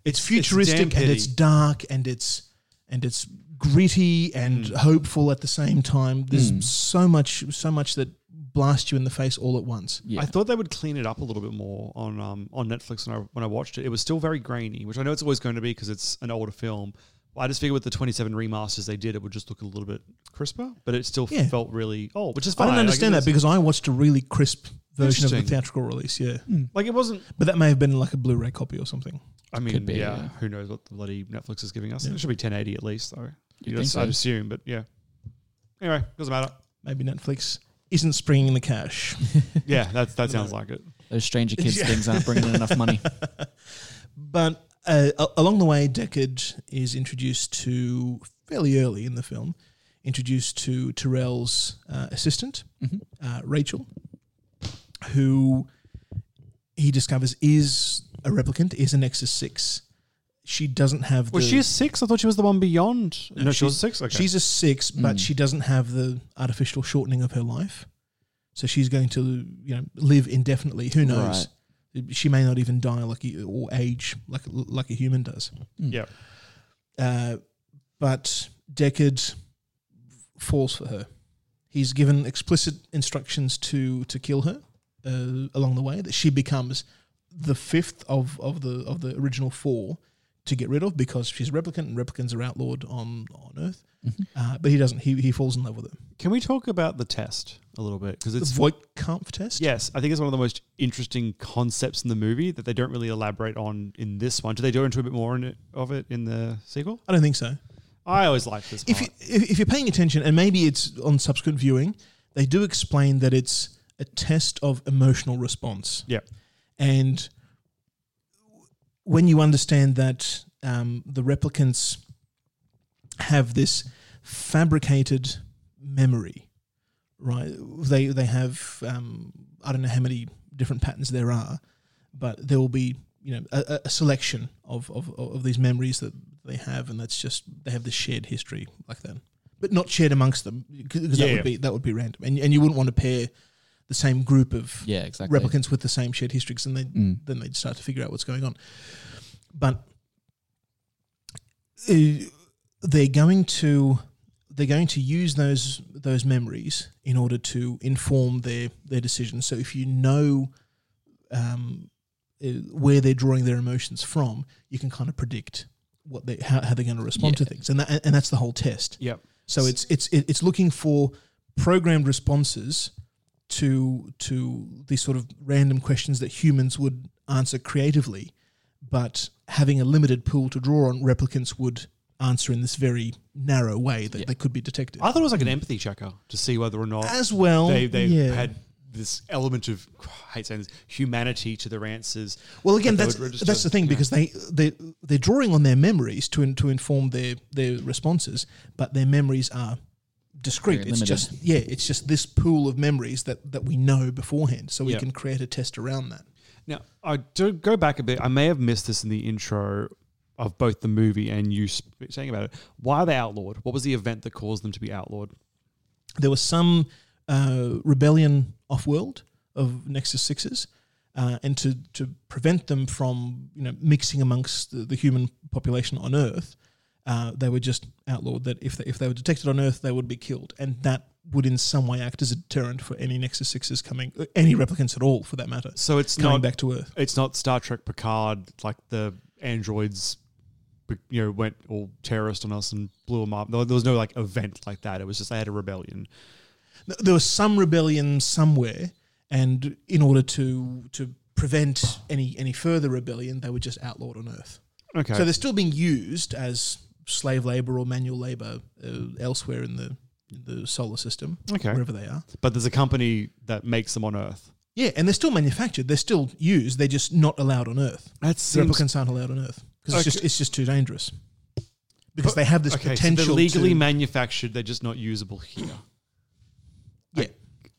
it's futuristic, it's, and it's dark, and it's gritty and hopeful at the same time. There's so much that blast you in the face all at once. Yeah. I thought they would clean it up a little bit more on Netflix when I watched it. It was still very grainy, which I know it's always going to be because it's an older film. I just figured with the 27 remasters they did, it would just look a little bit crisper, but it still felt really old, which is fine. I don't understand that because I watched a really crisp version of the theatrical release, Like it wasn't... But that may have been like a Blu-ray copy or something. I mean, could be, who knows what the bloody Netflix is giving us. Yeah. It should be 1080 at least, though. I'd assume, but yeah. Anyway, doesn't matter. Maybe Netflix... isn't springing the cash. That sounds like it. Those Stranger Kids things aren't bringing in enough money. But along the way, Deckard is introduced to, fairly early in the film, Tyrell's assistant, Rachel, who he discovers is a replicant, is a Nexus 6. She doesn't have the... Was she a 6? I thought she was the one beyond. No, she was a 6? Okay. She's a 6, but she doesn't have the artificial shortening of her life. So she's going to live indefinitely. Who knows? Right. She may not even die or age like a human does. Yeah. But Deckard falls for her. He's given explicit instructions to kill her along the way, that she becomes the fifth of the original 4 to get rid of, because she's a replicant and replicants are outlawed on Earth. Mm-hmm. But he doesn't. He falls in love with her. Can we talk about the test a little bit? Because it's the Voigt-Kampff test? Yes. I think it's one of the most interesting concepts in the movie that they don't really elaborate on in this one. Do they go into a bit more of it in the sequel? I don't think so. I always like this part. If you're paying attention, and maybe it's on subsequent viewing, they do explain that it's a test of emotional response. Yeah. And... when you understand that the replicants have this fabricated memory, right? They have I don't know how many different patterns there are, but there will be a selection of these memories that they have, and that's just they have this shared history like that, but not shared amongst them, because that would be random, and you wouldn't want to pair the same group of replicants with the same shared histories, and then they'd start to figure out what's going on. But they're going to use those memories in order to inform their decisions. So if you know where they're drawing their emotions from, you can kind of predict how they're going to respond to things, and that's the whole test. Yep. So it's looking for programmed responses to these sort of random questions that humans would answer creatively, but having a limited pool to draw on, replicants would answer in this very narrow way that they could be detected. I thought it was like an empathy checker to see whether or not as well they had this element of, I hate saying this, humanity to their answers. Well, again, that's the thing, because they're drawing on their memories to inform their responses, but their memories are discrete. It's limited. It's just this pool of memories that we know beforehand, so we can create a test around that. Now, I do go back a bit. I may have missed this in the intro. of both the movie and you saying about it. Why are they outlawed? What was the event that caused them to be outlawed? There was some rebellion off-world of Nexus 6s, and to prevent them from, you know, mixing amongst the human population on Earth, they were just outlawed, that if they were detected on Earth, they would be killed. And that would in some way act as a deterrent for any Nexus 6s coming, any replicants at all for that matter. So it's coming not, back to Earth. It's not Star Trek Picard, like the androids, you know, went all terrorist on us and blew them up. There was no like event like that. It was just they had a rebellion. There was some rebellion somewhere, and in order to prevent any further rebellion, they were just outlawed on Earth. Okay. So they're still being used as slave labor or manual labor elsewhere in the solar system, okay, wherever they are. But there's a company that makes them on Earth. Yeah, and they're still manufactured. They're still used. They're just not allowed on Earth. Replicants aren't allowed on Earth because it's just too dangerous. Because they have this potential. So they're legally manufactured. They're just not usable here. Yeah.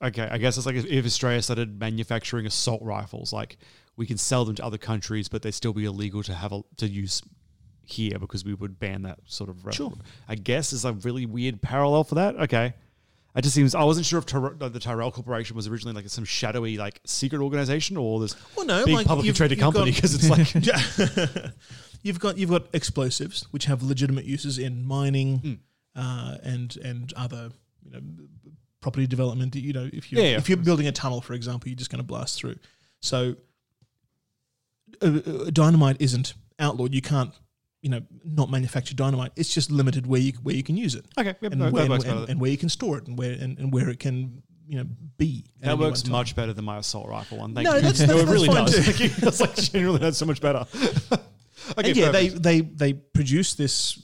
Okay, I guess it's like if Australia started manufacturing assault rifles, like we can sell them to other countries, but they'd still be illegal to have to use here because we would ban that sort of. Sure. I guess is a really weird parallel for that. Okay. It just seems I wasn't sure if the Tyrell Corporation was originally like some shadowy like secret organization or this big like publicly traded company, because it's like you've got explosives which have legitimate uses in mining and other, you know, property development. You know, if you're building a tunnel, for example, you're just going to blast through. So dynamite isn't outlawed. You can't, you know, not manufacture dynamite. It's just limited where you can use it. Okay, yep, and where you can store it, and where it can, you know, be. That works much better than my assault rifle one. Thank you. That's it really does. That's like generally that's so much better. Okay, and yeah, they produce this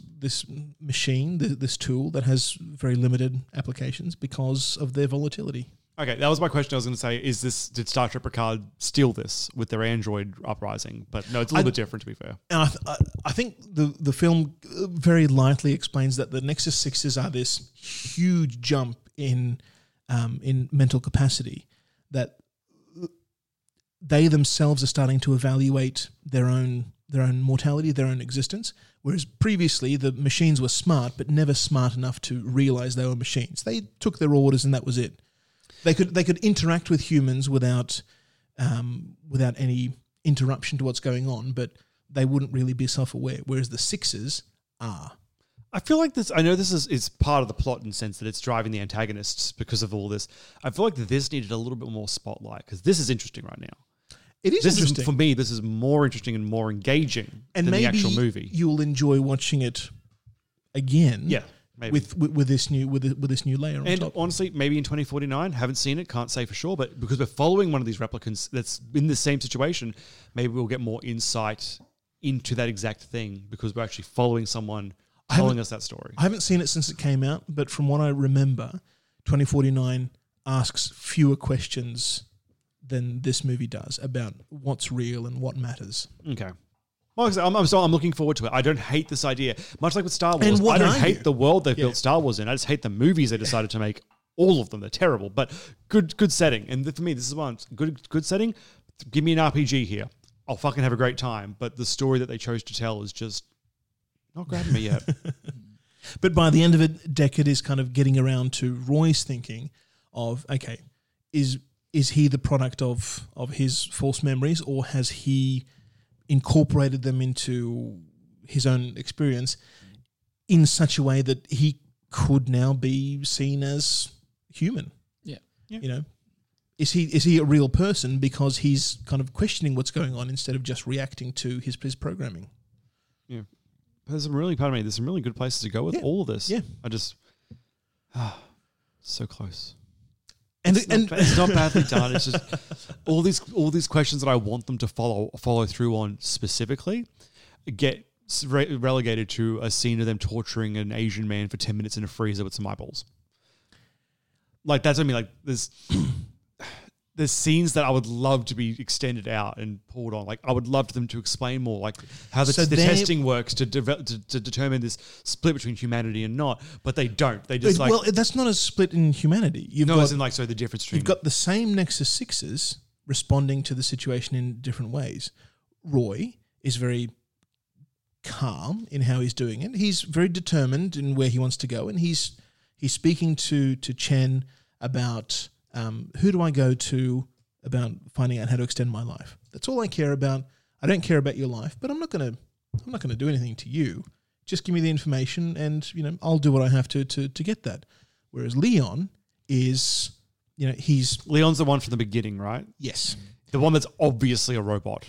machine, this tool that has very limited applications because of their volatility. Okay, that was my question. I was going to say, did Star Trek Picard steal this with their android uprising? But no, it's a little bit different, to be fair. And I think the film very lightly explains that the Nexus 6s are this huge jump in mental capacity, that they themselves are starting to evaluate their own mortality, their own existence, whereas previously the machines were smart but never smart enough to realise they were machines. They took their orders and that was it. They could interact with humans without any interruption to what's going on, but they wouldn't really be self-aware. Whereas the sixes are. I feel like this. I know this is part of the plot in the sense that it's driving the antagonists because of all this. I feel like this needed a little bit more spotlight because this is interesting right now. It is interesting for me. This is more interesting and more engaging than the actual movie. And maybe you'll enjoy watching it again. Yeah. Maybe. With this new layer on and top. Honestly, maybe in 2049, haven't seen it, can't say for sure, but because we're following one of these replicants that's in the same situation, maybe we'll get more insight into that exact thing because we're actually following someone telling us that story. I haven't seen it since it came out, but from what I remember, 2049 asks fewer questions than this movie does about what's real and what matters. Okay. I'm looking forward to it. I don't hate this idea. Much like with Star Wars, I don't hate the world they've built Star Wars in. I just hate the movies they decided to make. All of them, they're terrible. But good setting. And for me, this is one good setting. Give me an RPG here. I'll fucking have a great time. But the story that they chose to tell is just not grabbing me yet. But by the end of it, Deckard is kind of getting around to Roy's thinking of, okay, is he the product of his false memories, or has he incorporated them into his own experience in such a way that he could now be seen as human? Yeah. You know, is he a real person because he's kind of questioning what's going on instead of just reacting to his programming? Yeah. There's some really good places to go with all of this. Yeah. I just so close. And it's not badly done. It's just all these questions that I want them to follow through on specifically get relegated to a scene of them torturing an Asian man for 10 minutes in a freezer with some eyeballs. Like, that's what I mean. Like, there's scenes that I would love to be extended out and pulled on. Like, I would love them to explain more, like how the testing works to determine this split between humanity and not. But they don't. They just like, well, that's not a split in humanity. The difference between you've got the same Nexus 6s responding to the situation in different ways. Roy is very calm in how he's doing it. He's very determined in where he wants to go, and he's speaking to Chen about who do I go to about finding out how to extend my life. That's all I care about. I don't care about your life, but I'm not gonna do anything to you. Just give me the information, and I'll do what I have to get that. Whereas Leon is, Leon's the one from the beginning, right? Yes, the one that's obviously a robot.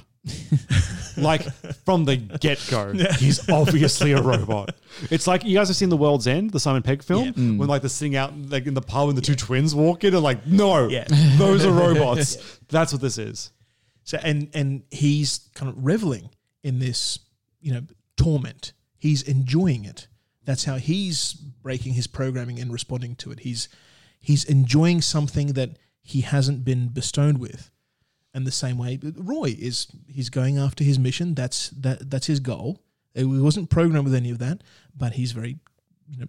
Like from the get-go, he's obviously a robot. It's like, you guys have seen The World's End, the Simon Pegg film, when like they're sitting out like in the pub and the two twins walk in and like, no, those are robots. That's what this is. So and he's kind of reveling in this, torment. He's enjoying it. That's how he's breaking his programming and responding to it. He's enjoying something that he hasn't been bestowed with. And the same way, Roy he's going after his mission. That's his goal. He wasn't programmed with any of that, but he's very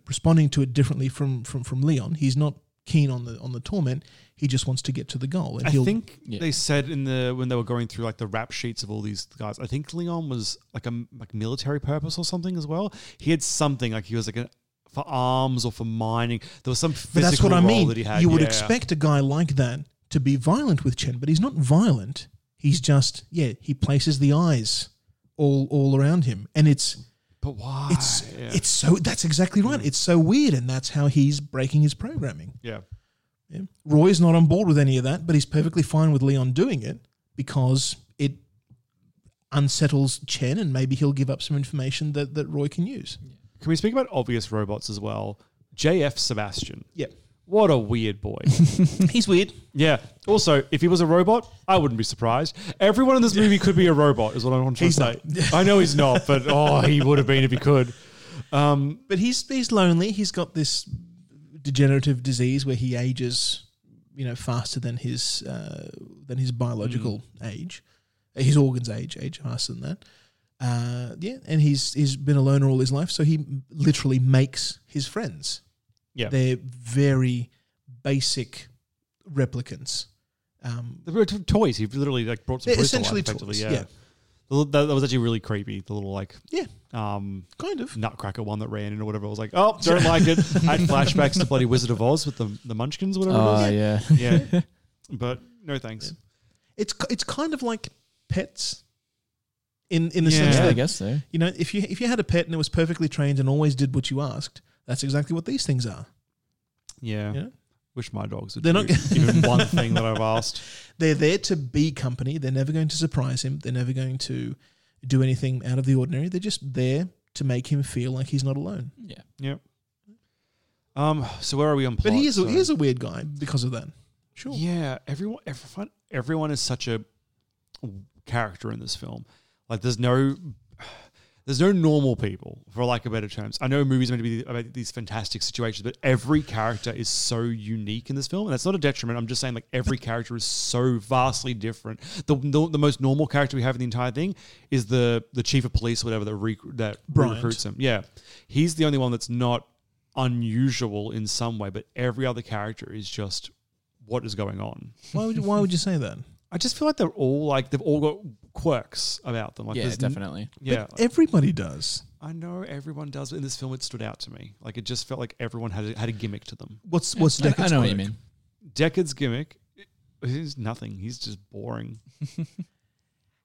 responding to it differently from Leon. He's not keen on the torment. He just wants to get to the goal. And they said when they were going through like the rap sheets of all these guys, I think Leon was like a military purpose or something as well. He had something like he was like for arms or for mining. There was some physical role that he had. You would expect a guy like that to be violent with Chen, but he's not violent. He's just, he places the eyes all around him. And it's... But why? It's so... That's exactly right. It's so weird, and that's how he's breaking his programming. Yeah. Roy's not on board with any of that, but he's perfectly fine with Leon doing it because it unsettles Chen, and maybe he'll give up some information that Roy can use. Yeah. Can we speak about obvious robots as well? J.F. Sebastian. Yeah. What a weird boy. He's weird. Yeah. Also, if he was a robot, I wouldn't be surprised. Everyone in this movie could be a robot, is what I want to say. I know he's not, but he would have been if he could. But he's lonely. He's got this degenerative disease where he ages, faster than his biological age, his organs age faster than that. And he's been a loner all his life, so he literally makes his friends. Yeah. They're very basic replicants. They were toys. He literally brought some toys to life, effectively. Toys, yeah. That was actually really creepy. The little kind of nutcracker one that ran in or whatever. I was like, oh, don't like it. I had flashbacks to bloody Wizard of Oz with the Munchkins or whatever it was. Oh, yeah. But no thanks. Yeah. It's kind of like pets in the sense that, I guess so. If you had a pet and it was perfectly trained and always did what you asked, that's exactly what these things are. Yeah. Wish my dogs would do even one thing that I've asked. They're there to be company. They're never going to surprise him. They're never going to do anything out of the ordinary. They're just there to make him feel like he's not alone. Yeah. Yep. So where are we on plot? But he is a weird guy because of that. Sure. Yeah. Everyone is such a character in this film. Like there's no normal people, for lack of better terms. I know movies are meant to be about these fantastic situations, but every character is so unique in this film. And that's not a detriment. I'm just saying every character is so vastly different. The most normal character we have in the entire thing is the chief of police or whatever that recruits him. Yeah. He's the only one that's not unusual in some way, but every other character is just what is going on. Why would you say that? I just feel like they're all they've all got quirks about them. Definitely. Yeah, but everybody does. I know everyone does. But in this film, it stood out to me. It just felt like everyone had a gimmick to them. What's Deckard's gimmick? I know what you mean. Deckard's gimmick is nothing. He's just boring.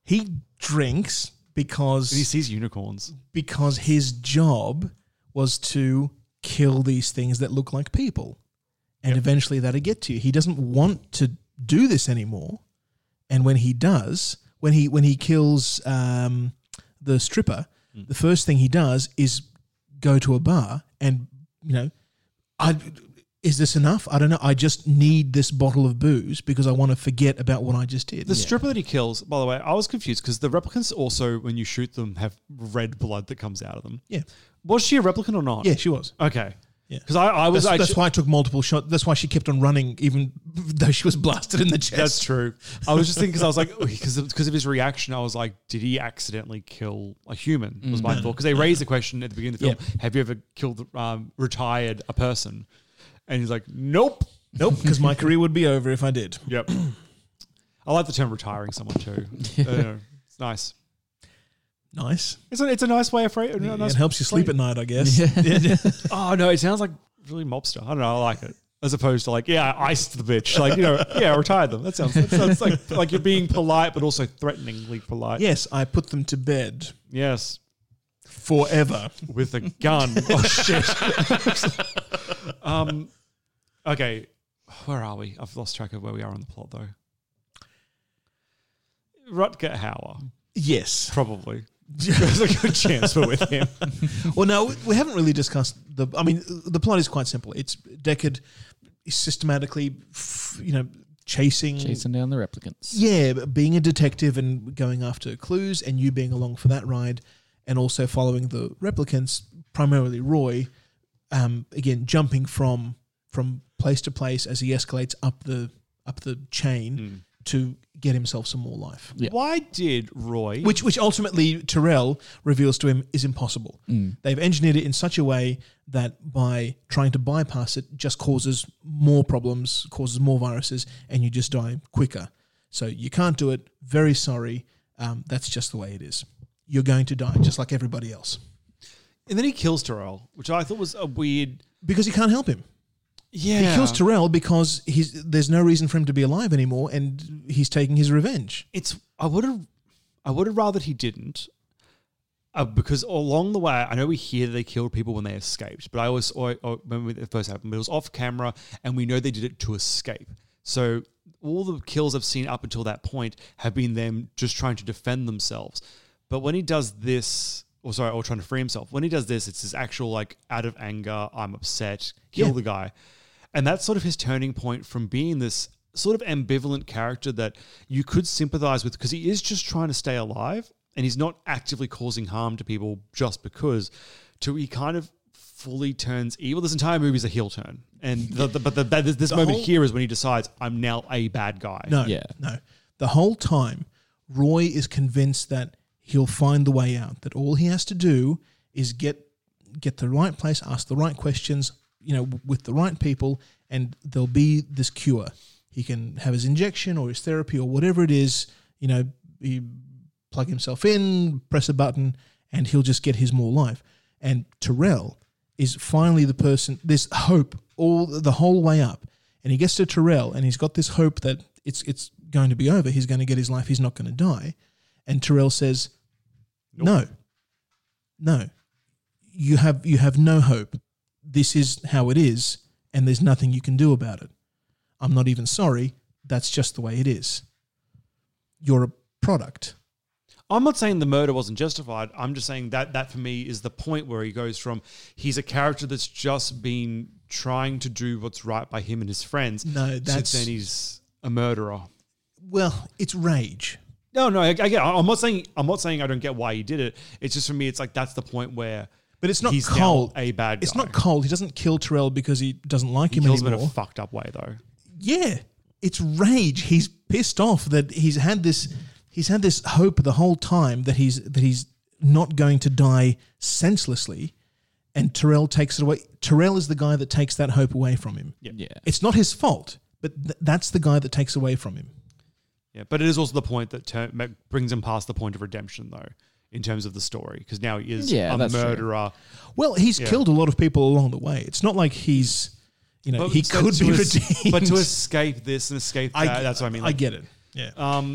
He drinks because he sees unicorns. Because his job was to kill these things that look like people, and eventually that'll get to you. He doesn't want to do this anymore. And when he does, when he kills the stripper, the first thing he does is go to a bar and, is this enough? I don't know. I just need this bottle of booze because I want to forget about what I just did. The stripper that he kills, by the way, I was confused because the replicants also, when you shoot them, have red blood that comes out of them. Yeah. Was she a replicant or not? Yeah, she was. Okay. Yeah, because I was. That's why I took multiple shots. That's why she kept on running, even though she was blasted in the chest. That's true. I was just thinking because I was like, because of his reaction, I was like, did he accidentally kill a human? Was my thought because they raised the question at the beginning of the film: have you ever killed, retired a person? And he's like, nope, because my career would be over if I did. Yep. I like the term retiring someone too. It's nice. Nice. It's a nice way of free. Yeah, nice it helps you sleep at night, I guess. Yeah. Yeah. Oh no, it sounds like really mobster. I don't know. I like it. As opposed to like, yeah, I iced the bitch. Like, you know, yeah, I retired them. That sounds like you're being polite, but also threateningly polite. Yes, I put them to bed. Yes. Forever. With a gun. Oh, shit. Okay. Where are we? I've lost track of where we are on the plot, though. Rutger Hauer. Yes. Probably. There's a good chance we're with him. Well, no, we haven't really discussed the... I mean, the plot is quite simple. It's Deckard systematically, chasing down the replicants. Yeah, being a detective and going after clues, and you being along for that ride, and also following the replicants, primarily Roy, again, jumping from place to place as he escalates up the chain to get himself some more life. Yeah. Why did Roy... Which ultimately Tyrell reveals to him is impossible. Mm. They've engineered it in such a way that by trying to bypass it just causes more problems, causes more viruses, and you just die quicker. So you can't do it. Very sorry. That's just the way it is. You're going to die just like everybody else. And then he kills Tyrell, which I thought was a weird... Because he can't help him. Yeah. He kills Tyrell because there's no reason for him to be alive anymore, and he's taking his revenge. I would have rather he didn't, because along the way, I know we hear they killed people when they escaped, but I always remember when it first happened, it was off camera, and we know they did it to escape. So all the kills I've seen up until that point have been them just trying to defend themselves. But when he does this... or trying to free himself. When he does this, it's his actual, out of anger, I'm upset, kill the guy. And that's sort of his turning point from being this sort of ambivalent character that you could sympathize with because he is just trying to stay alive and he's not actively causing harm to people just because, to he kind of fully turns evil. This entire movie is a heel turn. And the moment here is when he decides, I'm now a bad guy. No. The whole time, Roy is convinced that he'll find the way out, that all he has to do is get the right place, ask the right questions, with the right people, and there'll be this cure. He can have his injection or his therapy or whatever it is, he plug himself in, press a button, and he'll just get his more life. And Tyrell is finally the person, this hope all the whole way up. And he gets to Tyrell and he's got this hope that it's going to be over, he's going to get his life, he's not going to die. And Tyrell says, nope. No, you have no hope. This is how it is, and there's nothing you can do about it. I'm not even sorry. That's just the way it is. You're a product. I'm not saying the murder wasn't justified. I'm just saying that for me is the point where he goes from he's a character that's just been trying to do what's right by him and his friends. No, that's... So then he's a murderer. Well, it's rage. No, I'm not saying I don't get why he did it. It's just for me, it's that's the point where. But it's not he's cold. A bad guy. It's not cold. He doesn't kill Tyrell because he doesn't like him anymore. He kills him in a fucked up way, though. Yeah, it's rage. He's pissed off that he's had this hope the whole time that he's not going to die senselessly, and Tyrell takes it away. Tyrell is the guy that takes that hope away from him. Yeah. It's not his fault, but that's the guy that takes away from him. Yeah, but it is also the point that brings him past the point of redemption, though, in terms of the story, because now he is a murderer. True. Well, he's killed a lot of people along the way. It's not like he's, he could be redeemed. But to escape this and escape that, that's what I mean. I get it. Yeah.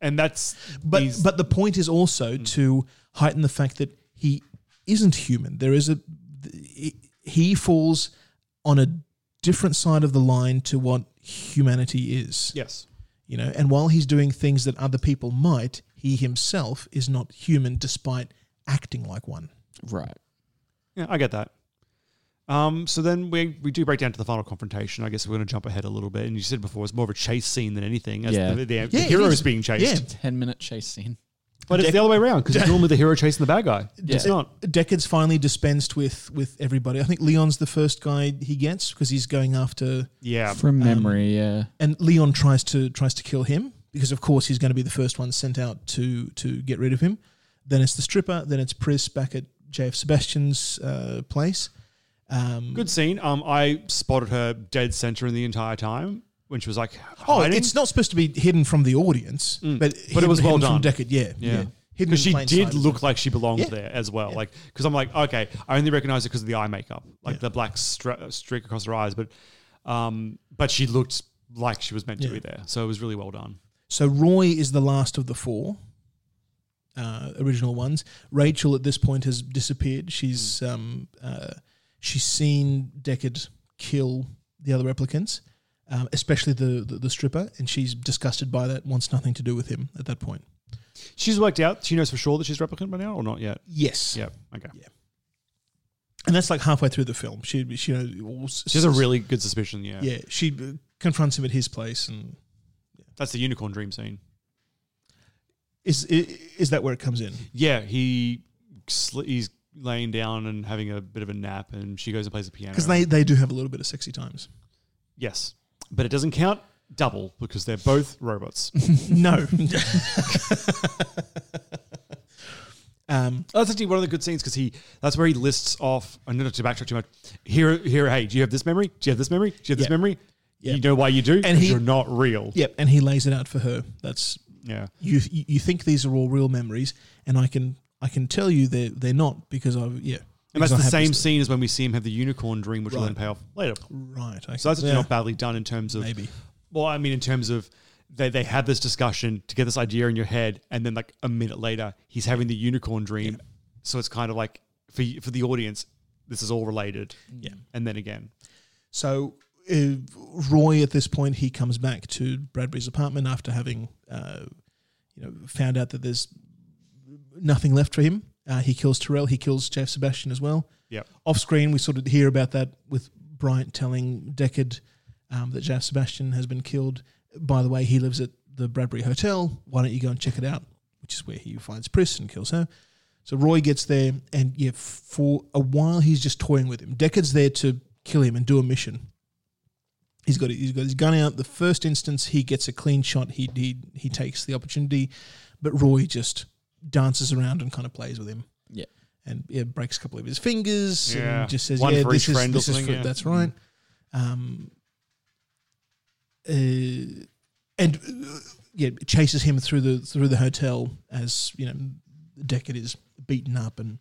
And that's... But the point is also to heighten the fact that he isn't human. There is he falls on a different side of the line to what humanity is. Yes. And while he's doing things that other people might, he himself is not human despite acting like one. Right. Yeah, I get that. So then we do break down to the final confrontation. I guess we're going to jump ahead a little bit. And you said before, it's more of a chase scene than anything. As the hero is being chased. Yeah, 10-minute chase scene. But it's the other way around because it's normally the hero chasing the bad guy. Yeah. It's not. Deckard's finally dispensed with everybody. I think Leon's the first guy he gets because he's going after. Yeah, from memory. Yeah, and Leon tries to kill him because of course he's going to be the first one sent out to get rid of him. Then it's the stripper. Then it's Pris back at J.F. Sebastian's place. Good scene. I spotted her dead center in the entire time. When she was like, hiding. It's not supposed to be hidden from the audience, but it was well done. From Deckard, yeah. Because she did look like she belonged there as well. Like, because I'm like, okay, I only recognize it because of the eye makeup, like the black streak across her eyes. But she looked like she was meant to be there. So it was really well done. So Roy is the last of the four original ones. Rachel at this point has disappeared. She's seen Deckard kill the other replicants, especially the stripper, and she's disgusted by that, wants nothing to do with him at that point. She's worked out, she knows for sure that she's replicant by now or not yet? Yes. Yeah, okay. Yeah. And that's like halfway through the film. She has a really good suspicion, yeah. Yeah, she confronts him at his place. And that's the unicorn dream scene. Is that where it comes in? Yeah, he's laying down and having a bit of a nap, and she goes and plays the piano. Because they do have a little bit of sexy times. Yes, but it doesn't count double because they're both robots. No. That's actually one of the good scenes because that's where he lists off, I'm not to backtrack too much, hey, do you have this memory? Do you have this memory? Do you have this memory? Yep. You know why you do? And you're not real. Yep, and he lays it out for her. That's you think these are all real memories, and I can tell you they're not because I've And that's the same scene as when we see him have the unicorn dream, which will then pay off later. Right. Okay. So that's actually not badly done in terms of maybe. Well, I mean, in terms of they have this discussion to get this idea in your head, and then like a minute later, he's having the unicorn dream. Yeah. So it's kind of like for the audience, this is all related. Yeah. And then again, so Roy at this point he comes back to Bradbury's apartment after having found out that there's nothing left for him. He kills Tyrell. He kills J.F. Sebastian as well. Yeah. Off screen, we sort of hear about that with Bryant telling Deckard that J.F. Sebastian has been killed. By the way, he lives at the Bradbury Hotel. Why don't you go and check it out? Which is where he finds Pris and kills her. So Roy gets there, and for a while he's just toying with him. Deckard's there to kill him and do a mission. He's got his gun out. The first instance, he gets a clean shot. He takes the opportunity, but Roy just dances around and kind of plays with him. Yeah. And breaks a couple of his fingers and just says, that's right. Chases him through the hotel as, Deckard is beaten up and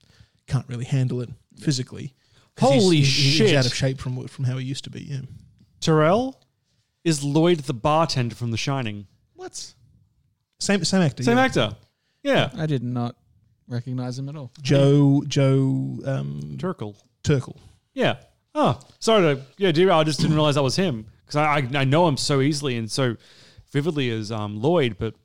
can't really handle it physically. Holy shit. He's out of shape from how he used to be, yeah. Tyrell is Lloyd the bartender from The Shining. What? Same actor. Same actor. Yeah, I did not recognize him at all. Joe Turkel. Yeah. Oh, sorry. I just didn't realize that was him because I know him so easily and so vividly as Lloyd, but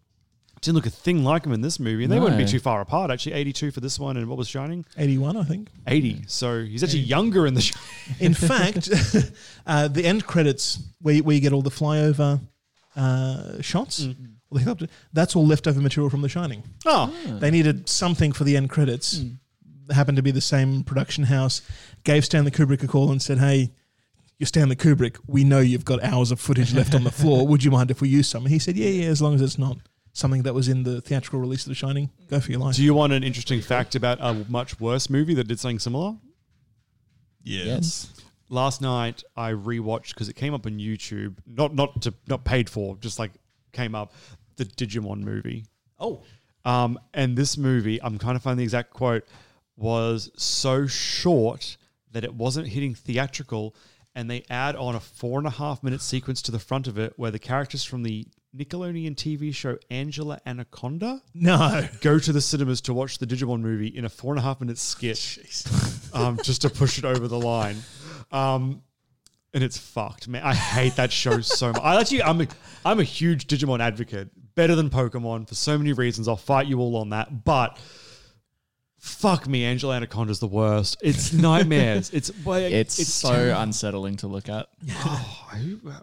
didn't look a thing like him in this movie. And they wouldn't be too far apart actually. 82 for this one, and what was Shining? 81, I think. 80. Yeah. So he's actually younger in the. In fact, the end credits where you get all the flyover shots. Mm-hmm. That's all leftover material from The Shining. Oh. They needed something for the end credits. It happened to be the same production house. Gave Stanley Kubrick a call and said, hey, you're Stanley Kubrick. We know you've got hours of footage left on the floor. Would you mind if we use some? And he said, yeah, as long as it's not something that was in the theatrical release of The Shining. Go for your life. Do you want an interesting fact about a much worse movie that did something similar? Yes. Last night I rewatched, because it came up on YouTube, not paid for, just like came up, the Digimon movie. Oh. And this movie, I'm trying to find the exact quote, was so short that it wasn't hitting theatrical, and they add on a 4.5-minute sequence to the front of it where the characters from the Nickelodeon TV show Angela Anaconda go to the cinemas to watch the Digimon movie in a 4.5-minute skit just to push it over the line. And it's fucked, man. I hate that show so much. I'm a huge Digimon advocate, better than Pokemon for so many reasons. I'll fight you all on that, but fuck me, Angela Anaconda's the worst. It's nightmares. It's so terrible. Unsettling to look at. Oh,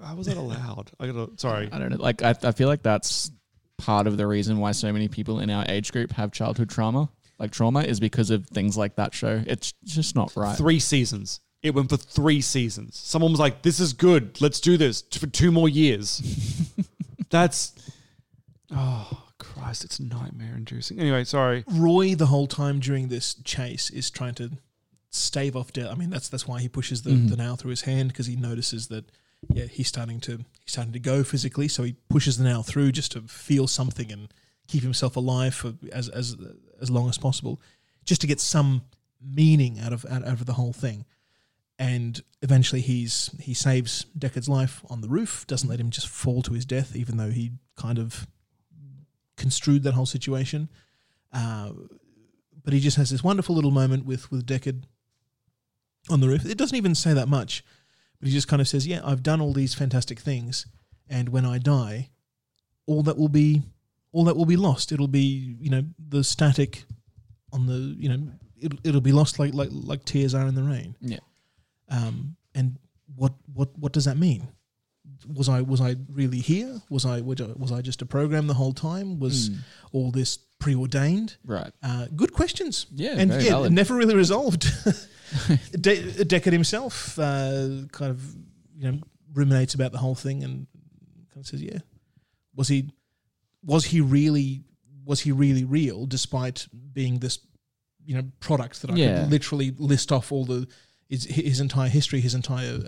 how was that allowed? Sorry, I don't know. Like I feel like that's part of the reason why so many people in our age group have childhood trauma. Like trauma is because of things like that show. It's just not right. 3 seasons. It went for 3 seasons. Someone was like, this is good. Let's do this for 2 more years. That's... Oh, Christ. It's nightmare-inducing. Anyway, sorry. Roy, the whole time during this chase, is trying to stave off death. I mean, that's why he pushes the nail through his hand, because he notices that, he's starting to go physically, so he pushes the nail through just to feel something and keep himself alive for as long as possible, just to get some meaning out of the whole thing. And eventually he saves Deckard's life on the roof, doesn't let him just fall to his death, even though he kind of construed that whole situation. But he just has this wonderful little moment with Deckard on the roof. It doesn't even say that much, but he just kind of says, yeah, I've done all these fantastic things, and when I die, all that will be lost. It'll be, you know, the static on the, you know, it'll be lost like tears are in the rain. Yeah. And what does that mean? Was I really here? Was I just a program the whole time? Was all this preordained? Right. Good questions. Yeah, and very valid. Never really resolved. Deckard himself kind of, you know, ruminates about the whole thing and kind of says, yeah, was he really real, despite being this, you know, product that I could literally list off all the his entire history, his entire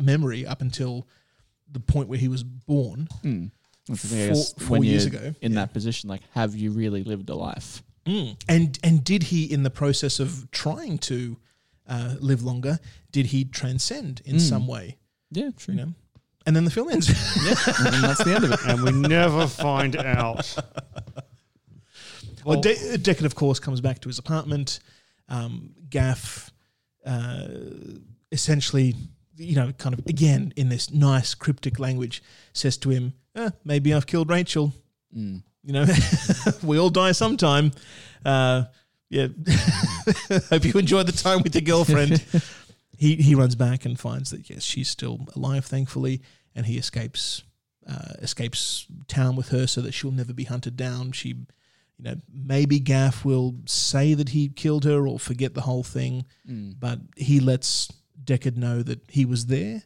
memory up until the point where he was born. Four years ago. In that position, like, have you really lived a life? And did he, in the process of trying to live longer, did he transcend in some way? Yeah, true. You know? And then the film ends. And that's the end of it. And we never find out. Well, Deckard, of course, comes back to his apartment. Gaff, essentially, you know, kind of, again, in this nice cryptic language, says to him, maybe I've killed Rachel. You know, we all die sometime. Yeah. Hope you enjoyed the time with your girlfriend. He runs back and finds that, yes, she's still alive, thankfully, and he escapes town with her so that she'll never be hunted down. She, you know, maybe Gaff will say that he killed her or forget the whole thing, but he lets Deckard know that he was there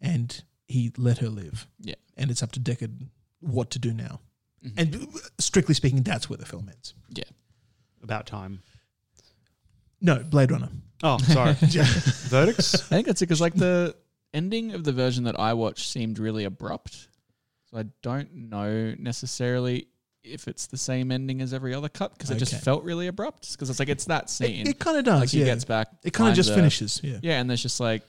and he let her live. Yeah. And it's up to Deckard what to do now. Mm-hmm. And strictly speaking, that's where the film ends. Yeah. About time. No, Blade Runner. Oh, sorry. Verdicts? I think that's it, because like the ending of the version that I watched seemed really abrupt. So I don't know necessarily if it's the same ending as every other cut, because it just felt really abrupt. Because it's like, it's that scene. It kind of does, like, he gets back. It kind of just finishes, Yeah, and there's just like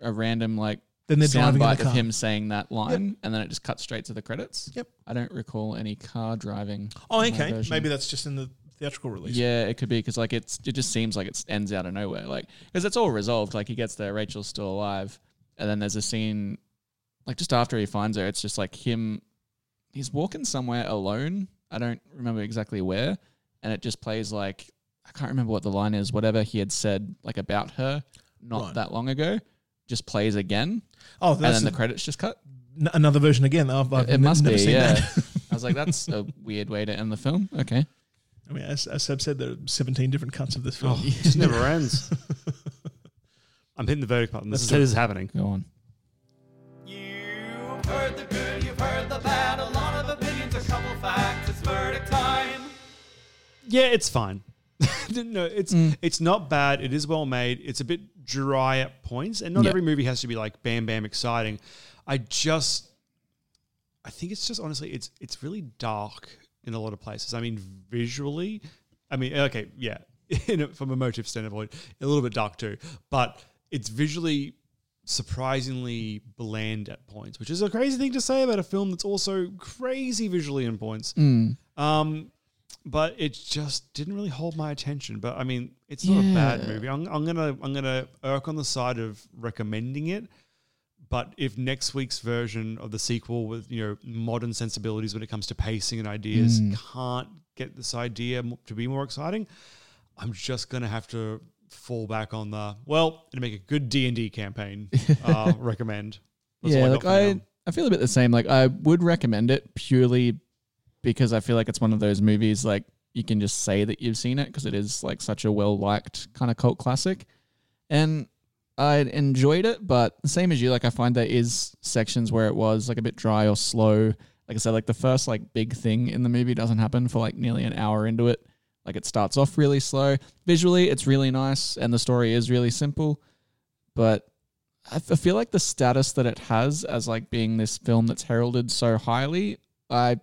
a random like soundbite of him saying that line, and then it just cuts straight to the credits. Yep. I don't recall any car driving. Oh, okay. Maybe that's just in the theatrical release. Yeah, it could be, because like it just seems like it ends out of nowhere, like, because it's all resolved. Like, he gets there, Rachel's still alive, and then there's a scene like just after he finds her. It's just like him, he's walking somewhere alone. I don't remember exactly where, and it just plays like, I can't remember what the line is. Whatever he had said like about her that long ago just plays again. Oh, that's, and then the credits just cut. Another version again. I've must never be. Seen that. I was like, that's a weird way to end the film. Okay. I mean, as Seb said, there are 17 different cuts of this film. Oh, it just never ends. I'm hitting the verdict button. This is happening. Go on. You've heard the good, you've heard the bad. A lot of opinions, a couple facts. It's verdict time. Yeah, it's fine. No, it's not bad. It is well made. It's a bit dry at points, and not every movie has to be like bam, bam, exciting. I think it's just honestly, it's really dark in a lot of places. I mean, visually, from a motive standpoint, a little bit dark too, but it's visually surprisingly bland at points, which is a crazy thing to say about a film that's also crazy visually in points. But it just didn't really hold my attention. But I mean, it's not a bad movie. I'm gonna irk on the side of recommending it. But if next week's version of the sequel with, you know, modern sensibilities when it comes to pacing and ideas can't get this idea to be more exciting, I'm just going to have to fall back on the, well, it'll make a good D&D campaign recommend. That's I feel a bit the same. Like, I would recommend it purely because I feel like it's one of those movies like you can just say that you've seen it because it is like such a well-liked kind of cult classic. And I enjoyed it, but same as you, like, I find there is sections where it was like a bit dry or slow. Like I said, like the first like big thing in the movie doesn't happen for like nearly an hour into it. Like, it starts off really slow. Visually, it's really nice, and the story is really simple. But I feel like the status that it has as like being this film that's heralded so highly, I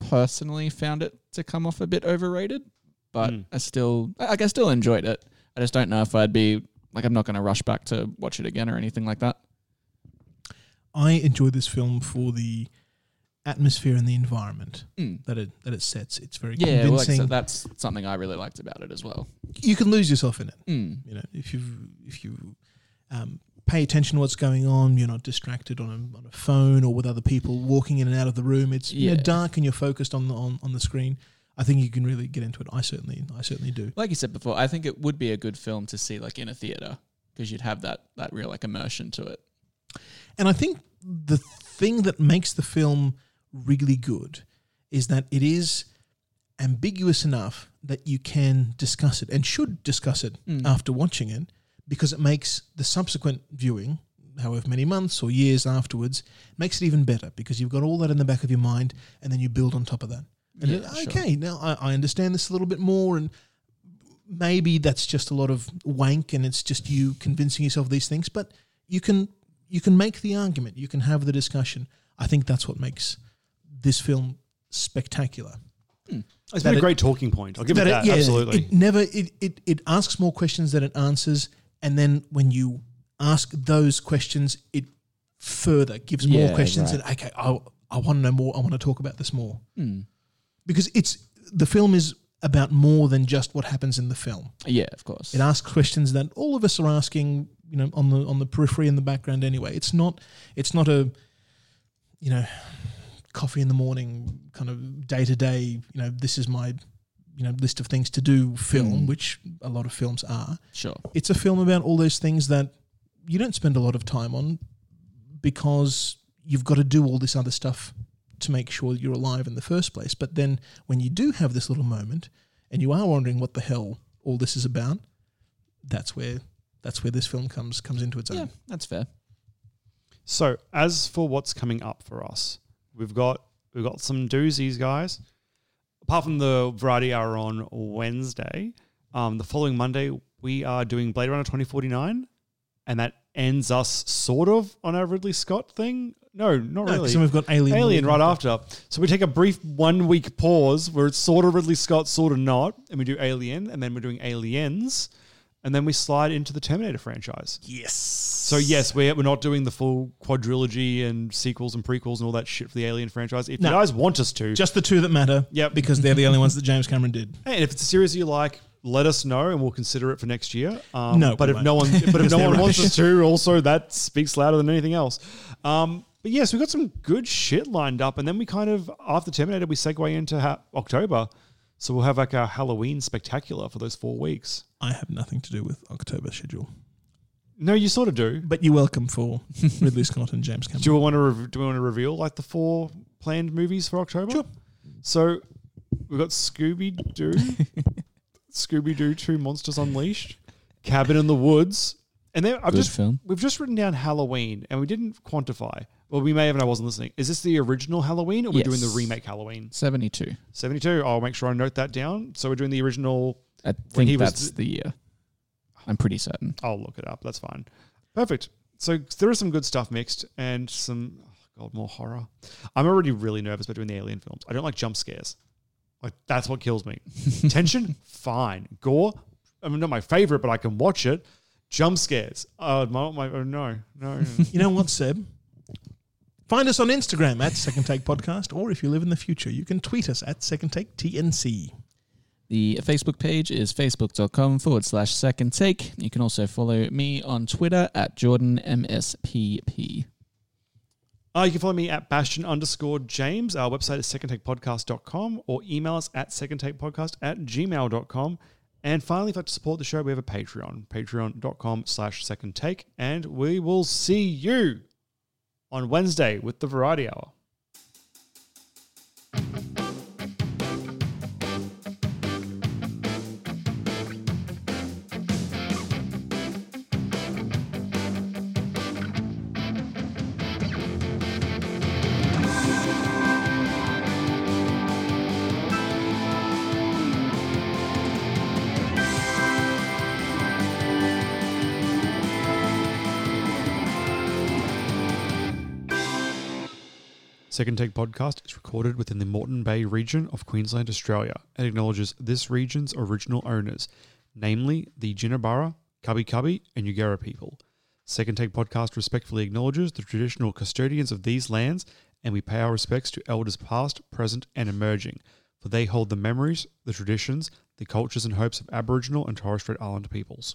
personally found it to come off a bit overrated, but I still enjoyed it. I just don't know if I'd be like, I'm not going to rush back to watch it again or anything like that. I enjoy this film for the atmosphere and the environment that it sets. It's very convincing. Well, so that's something I really liked about it as well. You can lose yourself in it. You know, if you pay attention to what's going on, you're not distracted on a phone or with other people walking in and out of the room. It's you know, dark and you're focused on the screen. I think you can really get into it. I certainly do. Like you said before, I think it would be a good film to see like in a theater because you'd have that real like immersion to it. And I think the thing that makes the film really good is that it is ambiguous enough that you can discuss it and should discuss it after watching it, because it makes the subsequent viewing, however many months or years afterwards, makes it even better because you've got all that in the back of your mind and then you build on top of that. And now I understand this a little bit more, and maybe that's just a lot of wank and it's just you convincing yourself of these things, but you can make the argument, you can have the discussion. I think that's what makes this film spectacular. It's been a great talking point. I'll give it that. Absolutely. It asks more questions than it answers, and then when you ask those questions, it further gives more questions. Right. And I want to know more. I want to talk about this more because the film is about more than just what happens in the film. Yeah, of course. It asks questions that all of us are asking, you know, on the periphery in the background. Anyway, it's not a, you know, coffee in the morning kind of day-to-day, you know, this is my, you know, list of things to do film, which a lot of films are. Sure. It's a film about all those things that you don't spend a lot of time on because you've got to do all this other stuff to make sure you're alive in the first place. But then when you do have this little moment and you are wondering what the hell all this is about, that's where this film comes into its own. Yeah, that's fair. So as for what's coming up for us, We've got some doozies, guys. Apart from the variety hour on Wednesday, the following Monday we are doing Blade Runner 2049, and that ends us sort of on our Ridley Scott thing. No, really. So we've got Alien right after. So we take a brief 1 week pause where it's sort of Ridley Scott, sort of not, and we do Alien, and then we're doing Aliens, and then we slide into the Terminator franchise. Yes. So yes, we're not doing the full quadrilogy and sequels and prequels and all that shit for the Alien franchise. If you guys want us to. Just the two that matter. Yep. Because they're the only ones that James Cameron did. And if it's a series you like, let us know and we'll consider it for next year. But if no one wants us to, also that speaks louder than anything else. But yes, we've got some good shit lined up, and then we kind of, after Terminator, we segue into October. So we'll have like our Halloween spectacular for those 4 weeks. I have nothing to do with October schedule. No, you sort of do. But you're welcome for Ridley Scott and James Cameron. Do we want to reveal like the four planned movies for October? Sure. So we've got Scooby-Doo 2 Monsters Unleashed, Cabin in the Woods. And then we've just written down Halloween and we didn't quantify. Well, we may have, and I wasn't listening. Is this the original Halloween or we're doing the remake Halloween? 72. 72. I'll make sure I note that down. So we're doing the original. I think that's the year. I'm pretty certain. I'll look it up. That's fine. Perfect. So there is some good stuff mixed and some, more horror. I'm already really nervous about doing the Alien films. I don't like jump scares. Like that's what kills me. Tension? Fine. Gore? I mean, not my favorite, but I can watch it. Jump scares? No. You know what, Seb? Find us on Instagram at Second Take Podcast, or if you live in the future, you can tweet us at Second Take TNC. The Facebook page is facebook.com/Second Take. You can also follow me on Twitter at JordanMSPP. You can follow me at Bastion_James. Our website is secondtakepodcast.com, or email us at secondtakepodcast@gmail.com. And finally, if you'd like to support the show, we have a Patreon, patreon.com/Second Take. And we will see you on Wednesday with the Variety Hour. Second Take Podcast is recorded within the Moreton Bay region of Queensland, Australia, and acknowledges this region's original owners, namely the Jinebarra, Cubby Cubby, and Yugara people. Second Take Podcast respectfully acknowledges the traditional custodians of these lands, and we pay our respects to elders past, present, and emerging, for they hold the memories, the traditions, the cultures and hopes of Aboriginal and Torres Strait Islander peoples.